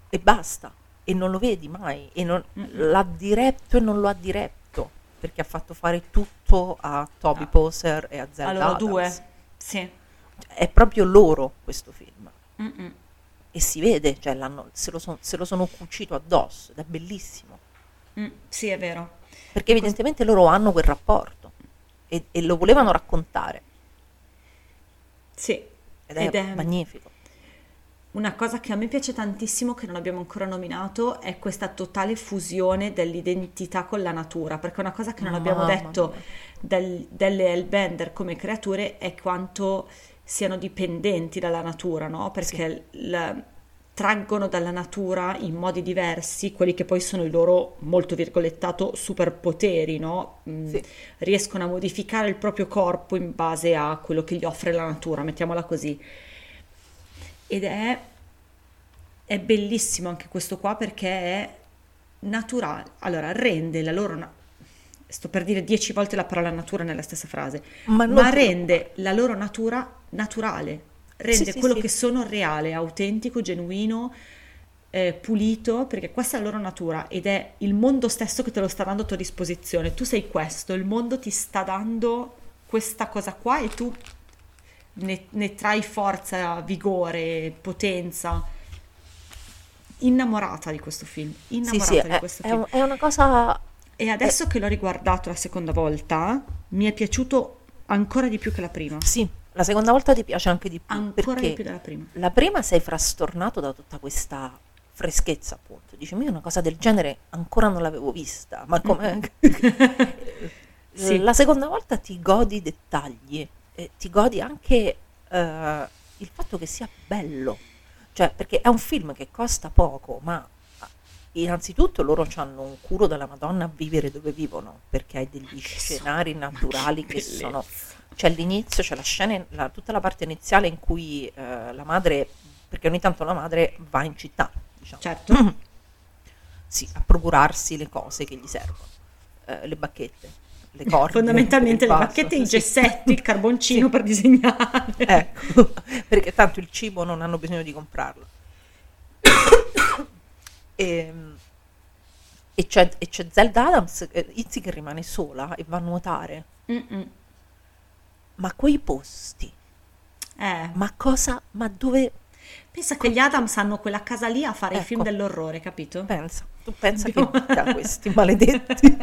e basta, e non lo vedi mai, e non, mm-hmm. l'ha diretto e non lo ha diretto, perché ha fatto fare tutto a Toby ah. Poser e a Zelda allora, Adams due. Sì. È proprio loro questo film, mm-hmm. e si vede, cioè, l'hanno, se, lo son, se lo sono cucito addosso ed è bellissimo. Mm, sì, è vero. Perché evidentemente loro hanno quel rapporto e, e lo volevano raccontare. Sì. Ed è, ed è magnifico. Una cosa che a me piace tantissimo, che non abbiamo ancora nominato, è questa totale fusione dell'identità con la natura, perché una cosa che non Mamma abbiamo detto del, delle Hellbender come creature è quanto siano dipendenti dalla natura, no? Perché sì. il... traggono dalla natura in modi diversi quelli che poi sono i loro, molto virgolettato, superpoteri, no? Mm, sì. Riescono a modificare il proprio corpo in base a quello che gli offre la natura, mettiamola così. Ed è, è bellissimo anche questo qua, perché è naturale, allora rende la loro, na- sto per dire dieci volte la parola natura nella stessa frase, ma, ma rende la loro natura naturale. Rende sì, quello sì, che sì. sono reale, autentico, genuino, eh, pulito, perché questa è la loro natura ed è il mondo stesso che te lo sta dando a tua disposizione. Tu sei questo, il mondo ti sta dando questa cosa qua e tu ne, ne trai forza, vigore, potenza. Innamorata di questo film, innamorata sì, sì, di è, questo è film. Un, è una cosa... E adesso è... che l'ho riguardato la seconda volta, mi è piaciuto ancora di più che la prima. Sì. La seconda volta ti piace anche di più, ancora perché di più della prima. La prima sei frastornato da tutta questa freschezza, appunto. Dici, ma io una cosa del genere ancora non l'avevo vista, ma com'è? sì. La seconda volta ti godi i dettagli, eh, ti godi anche eh, il fatto che sia bello, cioè, perché è un film che costa poco, ma innanzitutto loro hanno un culo della Madonna a vivere dove vivono, perché hai degli scenari naturali che sono... C'è l'inizio, c'è la scena, la, tutta la parte iniziale in cui eh, la madre, perché ogni tanto la madre va in città, diciamo. Certo. Mm-hmm. Sì, a procurarsi le cose che gli servono, eh, le bacchette, le corde. Fondamentalmente le bacchette, i gessetti, il carboncino sì. per disegnare. Ecco, perché tanto il cibo non hanno bisogno di comprarlo. e, e, c'è, e c'è Zelda Adams, Izzy che rimane sola e va a nuotare. Mm-mm. Ma quei posti, eh. ma cosa, ma dove... Pensa che gli Adams hanno quella casa lì a fare ecco. i film dell'orrore, capito? Pensa, tu pensa Dio. Che vita questi maledetti.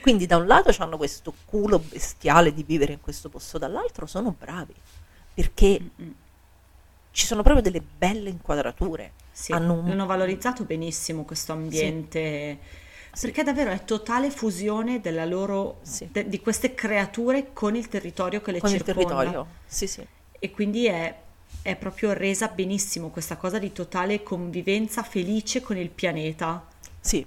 Quindi da un lato hanno questo culo bestiale di vivere in questo posto, dall'altro sono bravi, perché mm-hmm. ci sono proprio delle belle inquadrature. Sì, hanno un... hanno valorizzato benissimo questo ambiente... Sì. Perché davvero è totale fusione della loro sì. de, di queste creature con il territorio che le con circonda. Con il territorio, sì sì. E quindi è, è proprio resa benissimo questa cosa di totale convivenza felice con il pianeta. Sì.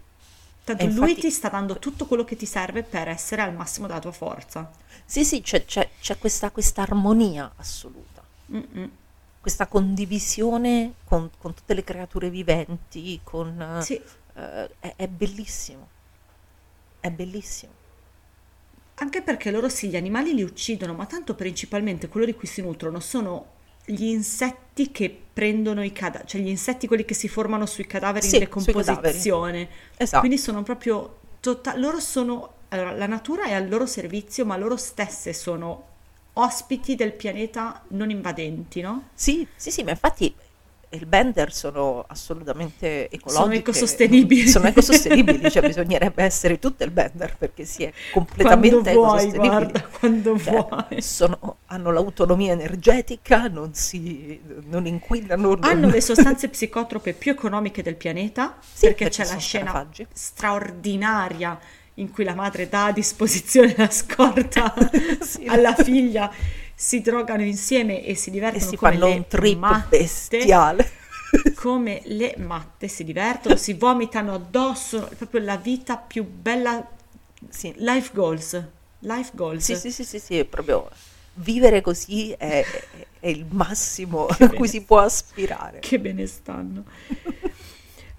Tanto e lui infatti... ti sta dando tutto quello che ti serve per essere al massimo della tua forza. Sì sì, c'è, c'è, c'è questa, questa armonia assoluta. Mm-mm. questa condivisione con, con tutte le creature viventi, con, sì. eh, è, è bellissimo, è bellissimo. Anche perché loro sì, gli animali li uccidono, ma tanto principalmente quello di cui si nutrono sono gli insetti che prendono i cadaveri, cioè gli insetti quelli che si formano sui cadaveri sì, in decomposizione. Esatto. Quindi sono proprio, tota- loro sono, allora, la natura è al loro servizio, ma loro stesse sono ospiti del pianeta non invadenti, no? Sì, sì, sì, ma infatti il Bender sono assolutamente ecologiche. Sono ecosostenibili. Sono ecosostenibili, cioè bisognerebbe essere tutto il Bender perché si è completamente ecosostenibili. Guarda, quando cioè, vuoi. Sono, hanno l'autonomia energetica, non si non inquinano. Non... Hanno le sostanze psicotrope più economiche del pianeta, sì, perché, perché c'è la scena carafaggi. straordinaria in cui la madre dà a disposizione la scorta sì, alla figlia, si drogano insieme e si divertono e si come fanno le un trip matte, bestiale. Come le matte si divertono, si vomitano addosso, è proprio la vita più bella, sì. life goals, life goals. Sì, sì, sì, sì, sì, proprio vivere così è, è il massimo a cui si può aspirare. Che bene stanno.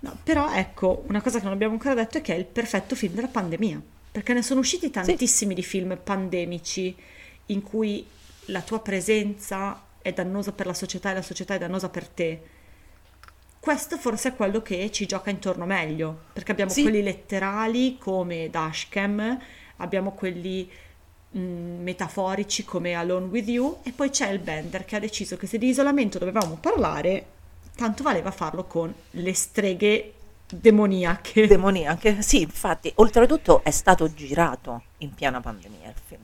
No, però ecco, una cosa che non abbiamo ancora detto è che è il perfetto film della pandemia, perché ne sono usciti tantissimi sì. di film pandemici in cui la tua presenza è dannosa per la società e la società è dannosa per te. Questo forse è quello che ci gioca intorno meglio, perché abbiamo sì. quelli letterali come Dashcam, abbiamo quelli mh, metaforici come Alone with You, e poi c'è il Bender che ha deciso che se di isolamento dovevamo parlare, tanto valeva farlo con le streghe demoniache. Demoniache, sì, infatti, oltretutto è stato girato in piena pandemia il film.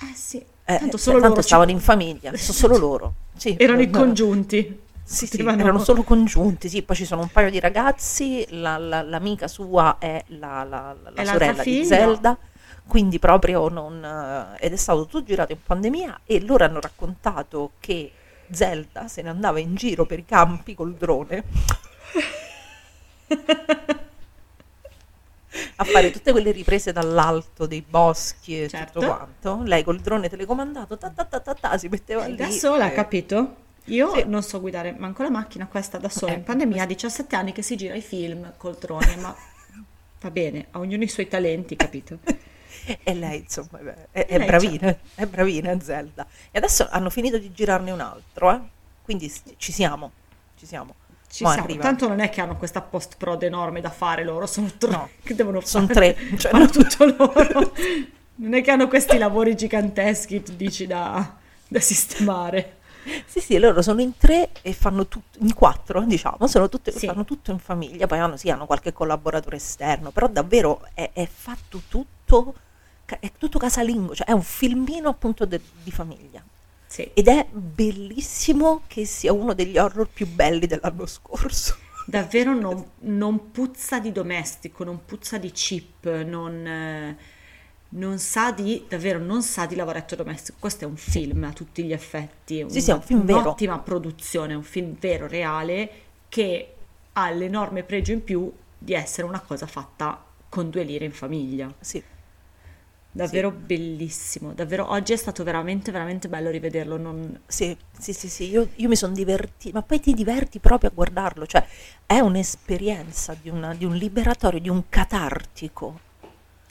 Eh sì, tanto eh, solo cioè, loro. Tanto stavano ci... in famiglia, solo loro. Sì, erano non... i congiunti. Sì, sì, erano solo congiunti, sì, poi ci sono un paio di ragazzi, la, la, l'amica sua è la, la, la, è la sorella di Zelda, quindi proprio non... Ed è stato tutto girato in pandemia e loro hanno raccontato che Zelda se ne andava in giro per i campi col drone a fare tutte quelle riprese dall'alto dei boschi e certo. tutto quanto. Lei col drone telecomandato ta ta ta ta, ta si metteva lì da sola, e... capito? Io sì. non so guidare manco la macchina, questa da sola okay, in pandemia ha diciassette anni che si gira i film col drone, ma va bene, a ognuno i suoi talenti, capito? E lei insomma è, è lei bravina, c'è. è bravina Zelda. E adesso hanno finito di girarne un altro, eh? Quindi ci siamo, ci siamo. Ci siamo. Tanto non è che hanno questa post prod enorme da fare loro, sono tre, no, che devono sono fare, tre, cioè fanno no. tutto loro. Non è che hanno questi lavori giganteschi, tu dici, da, da sistemare. Sì, sì, loro sono in tre e fanno tutto, in quattro diciamo, sono tutte, sì. fanno tutto in famiglia, poi hanno, sì, hanno qualche collaboratore esterno, però davvero è, è fatto tutto... è tutto casalingo, cioè è un filmino appunto de, di famiglia sì. ed è bellissimo, che sia uno degli horror più belli dell'anno scorso davvero. non, non puzza di domestico, non puzza di cheap, non, non sa di davvero non sa di lavoretto domestico. Questo è un film a tutti gli effetti, un, sì, sì, è un film un'ottima vero. produzione, un film vero, reale, che ha l'enorme pregio in più di essere una cosa fatta con due lire in famiglia. Sì. Davvero sì. bellissimo, davvero oggi è stato veramente veramente bello rivederlo. Non... Sì, sì, sì, sì, io, io mi sono divertita, ma poi ti diverti proprio a guardarlo, cioè è un'esperienza di, una, di un liberatorio, di un catartico,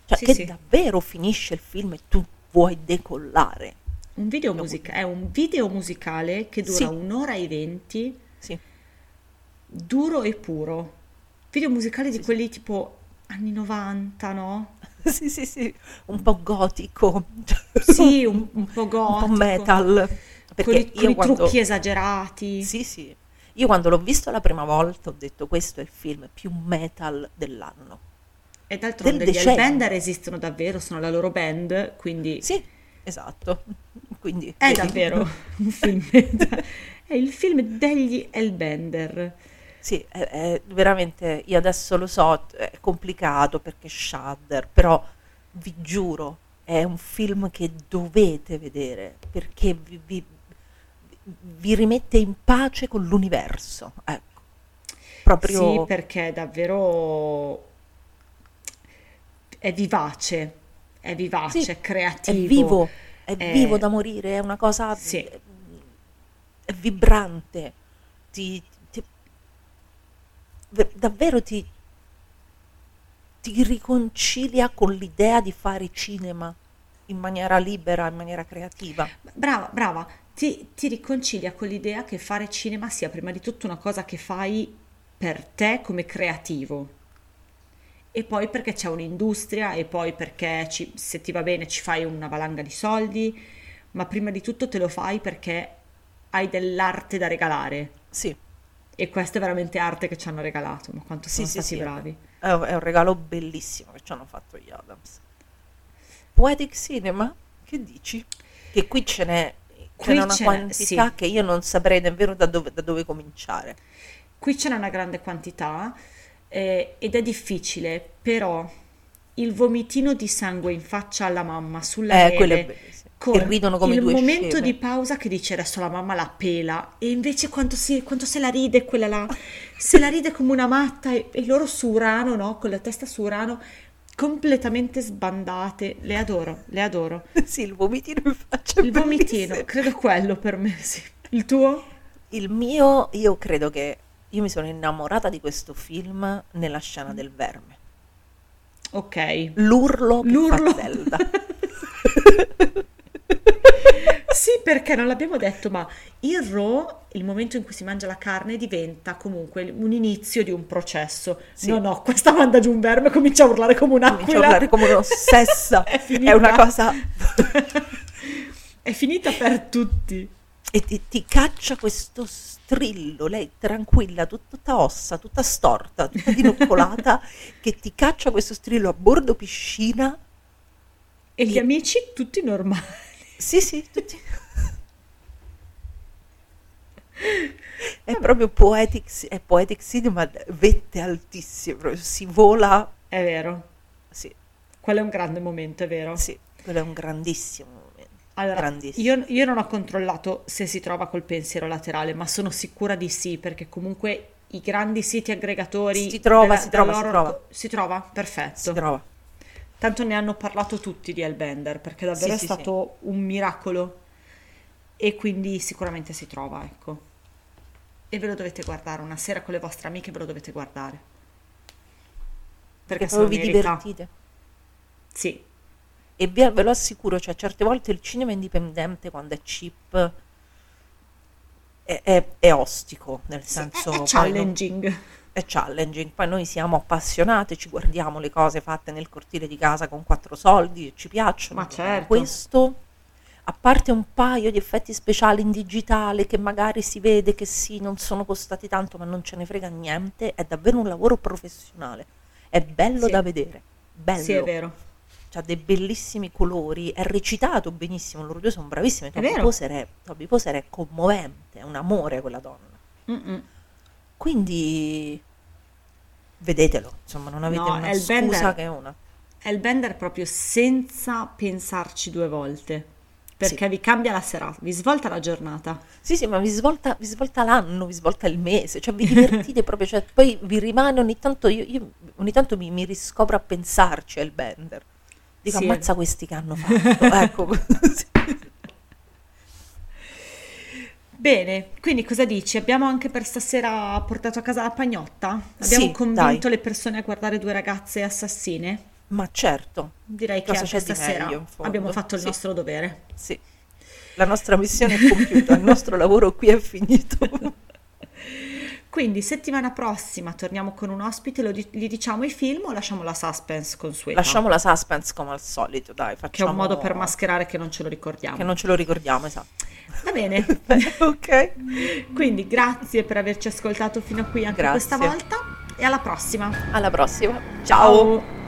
cioè sì, che sì. davvero finisce il film e tu vuoi decollare. Un video musica- è un video musicale che dura sì. un'ora e venti, sì. duro e puro, video musicale di sì, quelli sì. tipo anni novanta, no? Sì, sì, sì, un po' gotico. Sì, un, un po' gotico. Un po' metal. Perché con i, con io i quando... trucchi esagerati. Sì, sì. Io quando l'ho visto la prima volta ho detto questo è il film più metal dell'anno. E d'altronde gli Hellbender esistono davvero, sono la loro band, quindi... Sì, esatto. Quindi, è vedi. davvero un film metal. È il film degli Hellbender. Sì, è, è veramente, io adesso lo so, è complicato perché Shudder, però vi giuro, è un film che dovete vedere, perché vi, vi, vi rimette in pace con l'universo, ecco. Proprio... Sì, perché è davvero, è vivace, è vivace, sì, è creativo. È vivo, è, è vivo da morire, è una cosa... Sì. vibrante, ti, ti, davvero ti, ti riconcilia con l'idea di fare cinema in maniera libera, in maniera creativa. Brava, brava, ti, ti riconcilia con l'idea che fare cinema sia prima di tutto una cosa che fai per te come creativo. E poi perché c'è un'industria, e poi perché ci, se ti va bene ci fai una valanga di soldi, ma prima di tutto te lo fai perché hai dell'arte da regalare. Sì. E questa è veramente arte che ci hanno regalato, ma quanto sono sì, stati sì, sì, bravi. È un, è un regalo bellissimo che ci hanno fatto gli Adams. Poetic Cinema, che dici? Che qui ce n'è, qui ce n'è una ce quantità sì. che io non saprei davvero da dove, da dove cominciare. Qui ce n'è una grande quantità. Eh, ed è difficile, però il vomitino di sangue in faccia alla mamma sulla eh, neve, be- sì. con che ridono come il due momento sceme. Di pausa che dice adesso la mamma la pela, e invece quanto, si, quanto se la ride quella là, se la ride come una matta, e, e loro su Urano, no? Con la testa su Urano, completamente sbandate, le adoro, le adoro. Sì, il vomitino in faccia. Il vomitino, bellissimo. Credo quello per me, sì. Il tuo? Il mio, io credo che io mi sono innamorata di questo film nella scena del verme. Ok. L'urlo che L'urlo. fa Zelda. Sì, perché non l'abbiamo detto, ma il raw, il momento in cui si mangia la carne, diventa comunque un inizio di un processo. Sì. No, no, questa manda giù un verme e comincia a urlare come un'aquila. Comincia a urlare come un'ossessa. È finita. È una cosa... È finita per tutti. E ti, ti caccia questo strillo, lei tranquilla, tut, tutta ossa, tutta storta, tutta dinoccolata, che ti caccia questo strillo a bordo piscina. E, e gli amici tutti normali. Sì, sì, tutti. È Vabbè. proprio poetic, è poetic cinema, vette altissime, si vola. È vero. Sì. Quello è un grande momento, è vero. Sì, quello è un grandissimo momento. Allora, io, io non ho controllato se si trova col pensiero laterale, ma sono sicura di sì, perché comunque i grandi siti aggregatori si trova, si trova, si trova. Si trova? Perfetto. Si trova. Tanto ne hanno parlato tutti di Hellbender, perché davvero sì, è sì, stato sì. un miracolo, e quindi sicuramente si trova, ecco. E ve lo dovete guardare, una sera con le vostre amiche ve lo dovete guardare. Perché, perché se lo vi divertite. Sì. E ve lo assicuro, cioè certe volte il cinema indipendente, quando è cheap, è, è, è ostico, nel senso è, è challenging non, è challenging, poi noi siamo appassionate, ci guardiamo le cose fatte nel cortile di casa con quattro soldi e ci piacciono. Ma certo. Questo, a parte un paio di effetti speciali in digitale che magari si vede che sì, non sono costati tanto, ma non ce ne frega niente, è davvero un lavoro professionale, è bello sì. da vedere, bello. Sì, è vero. Ha dei bellissimi colori, è recitato benissimo, loro due sono bravissimi. Toby Poser è, Toby Poser è commovente, è un amore quella donna. Mm-mm. Quindi vedetelo, insomma, non avete no, una Hellbender, scusa che una. Hellbender proprio senza pensarci due volte, perché sì. vi cambia la serata, vi svolta la giornata. Sì, sì, ma vi svolta, vi svolta l'anno, vi svolta il mese, cioè vi divertite proprio, cioè poi vi rimane ogni tanto, io, io ogni tanto mi, mi riscopro a pensarci a Hellbender. Dico, sì. ammazza questi che hanno fatto, ecco. Bene, quindi cosa dici? Abbiamo anche per stasera portato a casa la pagnotta? Abbiamo sì, convinto dai. le persone a guardare due ragazze assassine? Ma certo. Direi cosa che anche stasera meglio, abbiamo fatto il sì. nostro dovere. Sì, la nostra missione è compiuta, il nostro lavoro qui è finito. Quindi settimana prossima torniamo con un ospite, lo di- gli diciamo i film o lasciamo la suspense consueta? Lasciamo la suspense come al solito, dai. Facciamo... Che è un modo per mascherare che non ce lo ricordiamo. Che non ce lo ricordiamo, esatto. Va bene. Ok. Quindi grazie per averci ascoltato fino a qui anche grazie. Questa volta, e alla prossima. Alla prossima. Ciao. Ciao.